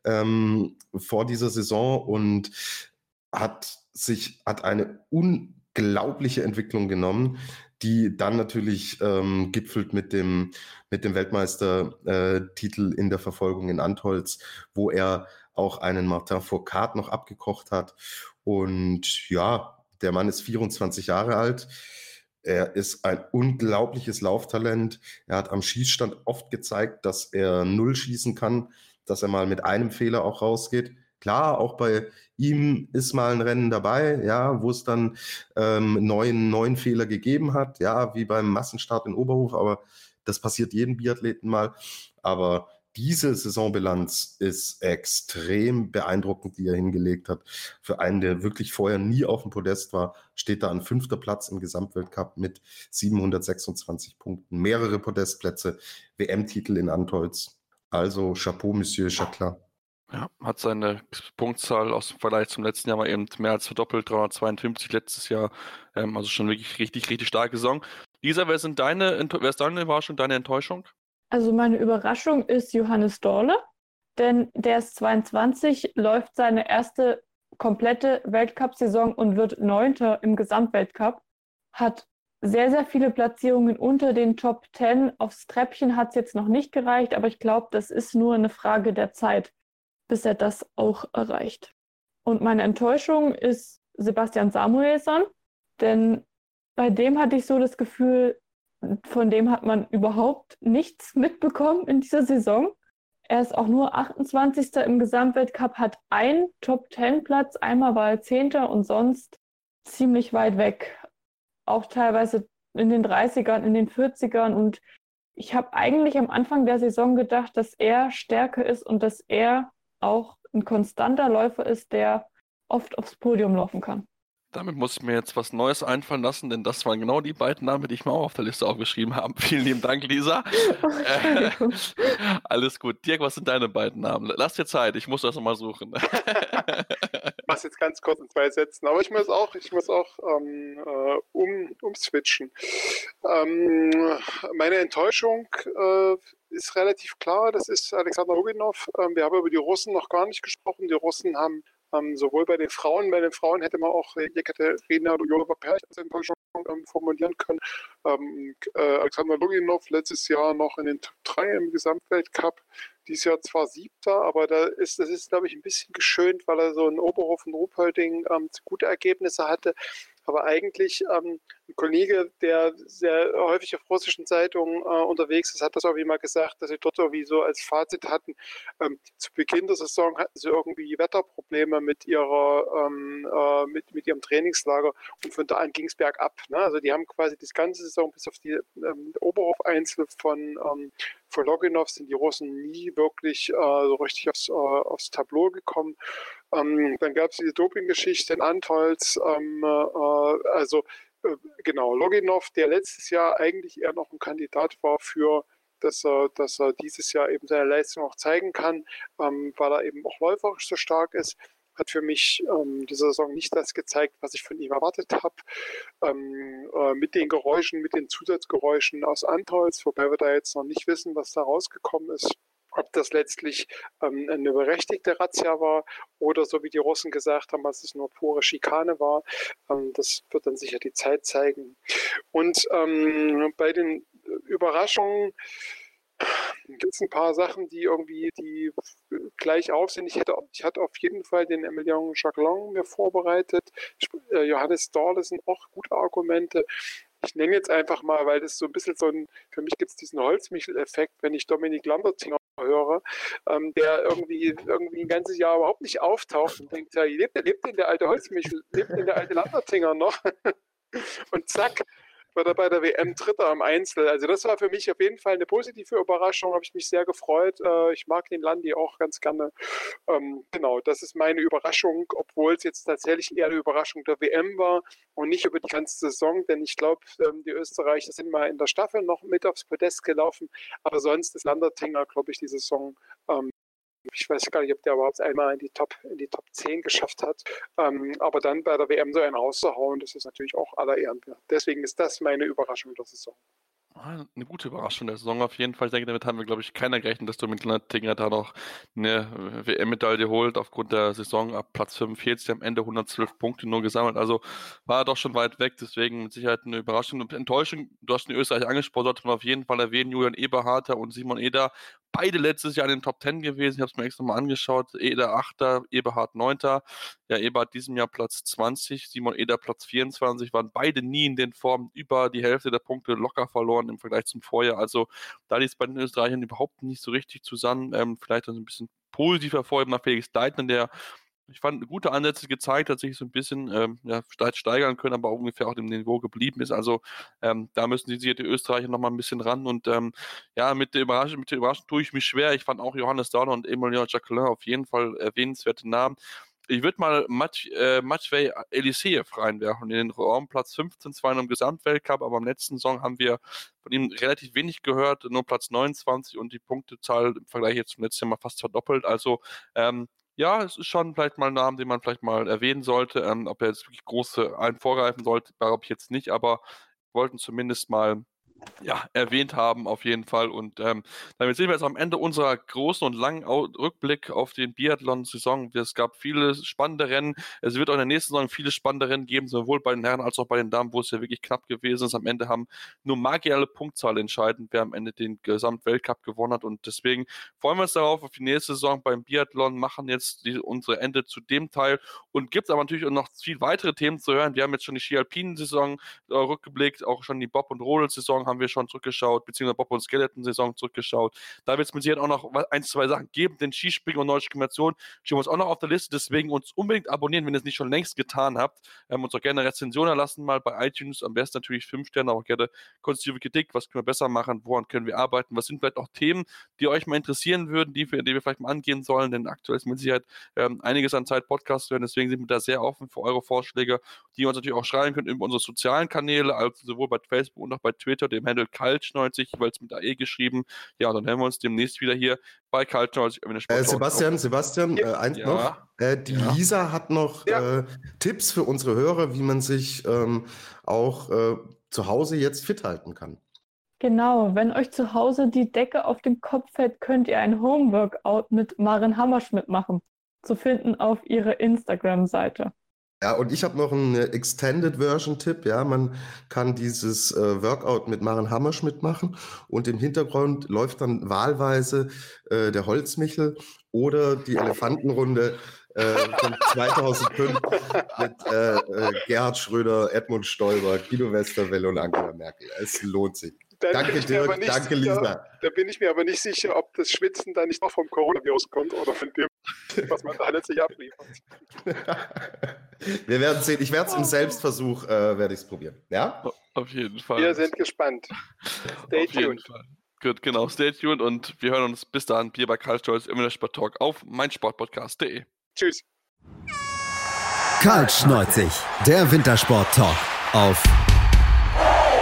ähm, vor dieser Saison und hat sich hat eine unglaubliche Entwicklung genommen, die dann natürlich ähm, gipfelt mit dem mit dem Weltmeistertitel in der Verfolgung in Antholz, wo er auch einen Martin Fourcade noch abgekocht hat. Und ja, der Mann ist vierundzwanzig Jahre alt. Er ist ein unglaubliches Lauftalent. Er hat am Schießstand oft gezeigt, dass er null schießen kann, dass er mal mit einem Fehler auch rausgeht. Klar, auch bei ihm ist mal ein Rennen dabei, ja, wo es dann ähm, neuen, neuen Fehler gegeben hat, ja, wie beim Massenstart in Oberhof, aber das passiert jedem Biathleten mal. Aber diese Saisonbilanz ist extrem beeindruckend, die er hingelegt hat. Für einen, der wirklich vorher nie auf dem Podest war, steht da an fünfter Platz im Gesamtweltcup mit siebenhundertsechsundzwanzig Punkten. Mehrere Podestplätze, W M-Titel in Antholz. Also Chapeau, Monsieur Jacquelin. Ja, hat seine Punktzahl aus dem Vergleich zum letzten Jahr mal eben mehr als verdoppelt, dreihundertzweiundfünfzig letztes Jahr. Ähm, also schon wirklich richtig, richtig starke Saison. Lisa, wer, sind deine, wer ist deine Überraschung, deine Enttäuschung? Also meine Überraschung ist Johannes Dahle, denn der ist zweiundzwanzig, läuft seine erste komplette Weltcup-Saison und wird Neunter im Gesamtweltcup, hat sehr, sehr viele Platzierungen unter den Top zehn. Aufs Treppchen hat es jetzt noch nicht gereicht, aber ich glaube, das ist nur eine Frage der Zeit, bis er das auch erreicht. Und meine Enttäuschung ist Sebastian Samuelsson, denn bei dem hatte ich so das Gefühl, von dem hat man überhaupt nichts mitbekommen in dieser Saison. Er ist auch nur achtundzwanzigster im Gesamtweltcup, hat einen Top-zehn-Platz, einmal war er zehnter und sonst ziemlich weit weg. Auch teilweise in den dreißigern, in den vierzigern. Und ich habe eigentlich am Anfang der Saison gedacht, dass er stärker ist und dass er auch ein konstanter Läufer ist, der oft aufs Podium laufen kann. Damit muss ich mir jetzt was Neues einfallen lassen, denn das waren genau die beiden Namen, die ich mir auch auf der Liste aufgeschrieben habe. Vielen lieben Dank, Lisa. äh, alles gut. Dirk, was sind deine beiden Namen? Lass dir Zeit, ich muss das nochmal suchen. Ich mache es jetzt ganz kurz in zwei Sätzen, aber ich muss auch, ich muss auch ähm, um, umswitchen. Ähm, meine Enttäuschung äh, ist relativ klar, das ist Alexander Loginov. Ähm, wir haben über die Russen noch gar nicht gesprochen. Die Russen haben Ähm, sowohl bei den Frauen, bei den Frauen hätte man auch Jekaterina Jodowa-Perch als Enttäuschung ähm, formulieren können. Ähm, äh, Alexander Loginov letztes Jahr noch in den Top drei im Gesamtweltcup, dieses Jahr zwar siebter, aber da ist, das ist, glaube ich, ein bisschen geschönt, weil er so in Oberhof und Ruhpolding ähm, gute Ergebnisse hatte. Aber eigentlich ähm, ein Kollege, der sehr häufig auf russischen Zeitungen äh, unterwegs ist, hat das irgendwie mal gesagt, dass sie dort irgendwie so als Fazit hatten, ähm, zu Beginn der Saison hatten sie irgendwie Wetterprobleme mit ihrer ähm, äh, mit, mit ihrem Trainingslager und von da an ging es bergab. Ne? Also die haben quasi die ganze Saison bis auf die ähm, Oberhof-Einzel von, ähm, von Loginov sind die Russen nie wirklich äh, so richtig aufs, äh, aufs Tableau gekommen. Ähm, dann gab es diese Doping-Geschichte in Antholz, ähm, äh, also äh, genau, Loginov, der letztes Jahr eigentlich eher noch ein Kandidat war für, dass er, dass er dieses Jahr eben seine Leistung auch zeigen kann, ähm, weil er eben auch läuferisch so stark ist, hat für mich ähm, diese Saison nicht das gezeigt, was ich von ihm erwartet habe, ähm, äh, mit den Geräuschen, mit den Zusatzgeräuschen aus Antholz, wobei wir da jetzt noch nicht wissen, was da rausgekommen ist. Ob das letztlich ähm, eine berechtigte Razzia war oder so wie die Russen gesagt haben, dass es nur pure Schikane war, ähm, das wird dann sicher die Zeit zeigen. Und ähm, bei den Überraschungen, Gibt es ein paar Sachen, die irgendwie die gleich auf sind? Ich hätte, ich hatte auf jeden Fall den Emilien Jacquelin mir vorbereitet. Ich, äh, Johannes Dahle sind auch gute Argumente. Ich nenne jetzt einfach mal, weil das so ein bisschen so ein, für mich gibt es diesen Holzmichel-Effekt, wenn ich Dominik Lambertinger höre, ähm, der irgendwie, irgendwie ein ganzes Jahr überhaupt nicht auftaucht und denkt, ja, lebt, lebt denn der alte Holzmichel, lebt denn der alte Lambertinger noch? Und zack, wird er bei der W M Dritter im Einzel. Also das war für mich auf jeden Fall eine positive Überraschung, habe ich mich sehr gefreut. Äh, ich mag den Landi auch ganz gerne. Ähm, genau, das ist meine Überraschung, obwohl es jetzt tatsächlich eher eine Überraschung der W M war und nicht über die ganze Saison, denn ich glaube, ähm, die Österreicher sind mal in der Staffel noch mit aufs Podest gelaufen, aber sonst ist Landertinger, glaube ich, die Saison, ähm, ich weiß gar nicht, ob der überhaupt einmal in die Top, in die Top zehn geschafft hat. Ähm, aber dann bei der W M so einen rauszuhauen, das ist natürlich auch aller Ehren wert. Deswegen ist das meine Überraschung der Saison. Eine gute Überraschung der Saison auf jeden Fall. Ich denke, damit haben wir, glaube ich, keiner gerechnet, dass Dominik Landertinger da noch eine W M-Medaille holt. Aufgrund der Saison ab Platz fünfundvierzig am Ende hundertzwölf Punkte nur gesammelt. Also war er doch schon weit weg. Deswegen mit Sicherheit eine Überraschung und Enttäuschung. Du hast den Österreicher angesprochen, sollte man auf jeden Fall erwähnen. Julian Eberharter und Simon Eder, beide letztes Jahr in den Top Ten gewesen. Ich habe es mir extra mal angeschaut. Eder Achter, Eberhard Neunter. Ja, Eberhard diesem Jahr Platz zwanzig, Simon Eder Platz vierundzwanzig. Waren beide nie in den Formen über die Hälfte der Punkte locker verloren im Vergleich zum Vorjahr. Also da liegt es bei den Österreichern überhaupt nicht so richtig zusammen. Ähm, vielleicht ein bisschen positiver Vorjahr nach Felix Leitner, der, ich fand, gute Ansätze gezeigt, hat sich so ein bisschen ähm, ja, steigern können, aber ungefähr auch dem Niveau geblieben ist. Also ähm, da müssen die, die Österreicher nochmal ein bisschen ran. Und ähm, ja, mit der Überraschung, mit der Überraschung tue ich mich schwer. Ich fand auch Johannes Dahle und Emilien Jacquelin auf jeden Fall erwähnenswerte Namen. Ich würde mal Mat- äh, Matvej Eliseev reinwerfen in den Raum. Platz fünfzehn, zwar in einem Gesamtweltcup, aber im letzten Song haben wir von ihm relativ wenig gehört, nur Platz neunundzwanzig und die Punktezahl im Vergleich jetzt zum letzten Jahr mal fast verdoppelt. Also ähm, ja, es ist schon vielleicht mal ein Name, den man vielleicht mal erwähnen sollte. Ähm, ob er jetzt wirklich große einen vorgreifen sollte, glaube ich jetzt nicht, aber wollten zumindest mal ja, erwähnt haben auf jeden Fall. Und ähm, damit sind wir jetzt am Ende unserer großen und langen Rückblick auf den Biathlon-Saison. Es gab viele spannende Rennen. Es wird auch in der nächsten Saison viele spannende Rennen geben, sowohl bei den Herren als auch bei den Damen, wo es ja wirklich knapp gewesen ist. Am Ende haben nur marginale Punktzahl entscheidend, wer am Ende den Gesamtweltcup gewonnen hat. Und deswegen freuen wir uns darauf, auf die nächste Saison beim Biathlon, machen jetzt die, unsere Ende zu dem Teil und gibt aber natürlich auch noch viel weitere Themen zu hören. Wir haben jetzt schon die Ski-Alpinen-Saison äh, rückgeblickt, auch schon die Bob- und Rodel-Saison haben wir schon zurückgeschaut, beziehungsweise Bob- und Skeleton-Saison zurückgeschaut. Da wird es mit Sicherheit auch noch ein, zwei Sachen geben, denn Skispringen und neue Kombinationen stehen uns auch noch auf der Liste, deswegen uns unbedingt abonnieren, wenn ihr es nicht schon längst getan habt. Ähm, uns auch gerne eine Rezension erlassen, mal bei iTunes, am besten natürlich fünf Sterne, aber auch gerne konstruktive Kritik, was können wir besser machen, woran können wir arbeiten, was sind vielleicht auch Themen, die euch mal interessieren würden, die wir, die wir vielleicht mal angehen sollen, denn aktuell ist mit Sicherheit ähm, einiges an Zeit, Podcasts zu hören, deswegen sind wir da sehr offen für eure Vorschläge, die ihr uns natürlich auch schreiben könnt über unsere sozialen Kanäle, also sowohl bei Facebook und auch bei Twitter, dem Handel Karl Schneuzig, jeweils mit A E geschrieben. Ja, dann hören wir uns demnächst wieder hier bei Karl Schneuzig. Äh, Sebastian, Sebastian, ja. äh, eins ja. noch. Äh, die ja. Lisa hat noch ja. äh, Tipps für unsere Hörer, wie man sich ähm, auch äh, zu Hause jetzt fit halten kann. Genau, wenn euch zu Hause die Decke auf den Kopf fällt, könnt ihr ein Homeworkout mit Maren Hammerschmidt machen. Zu finden auf ihrer Instagram-Seite. Ja, und ich habe noch einen Extended-Version-Tipp. Ja, man kann dieses äh, Workout mit Maren Hammerschmidt machen und im Hintergrund läuft dann wahlweise äh, der Holzmichel oder die Elefantenrunde äh, von zweitausendfünf mit äh, äh, Gerhard Schröder, Edmund Stoiber, Guido Westerwelle und Angela Merkel. Es lohnt sich. Dann danke Dirk, danke sicher, Lisa. Da bin ich mir aber nicht sicher, ob das Schwitzen dann nicht noch vom Coronavirus kommt oder von dem, was man da letztlich abliefert. Wir werden sehen. Ich werde es im Selbstversuch äh, werde ich es probieren. Ja? Auf jeden Fall. Wir sind gespannt. Stay tuned. Gut, genau. Stay tuned und wir hören uns bis dahin hier bei Karl Schneuzig im Sporttalk auf meinsportpodcast punkt de. Tschüss. Karl Schneuzig, der Wintersport-Talk auf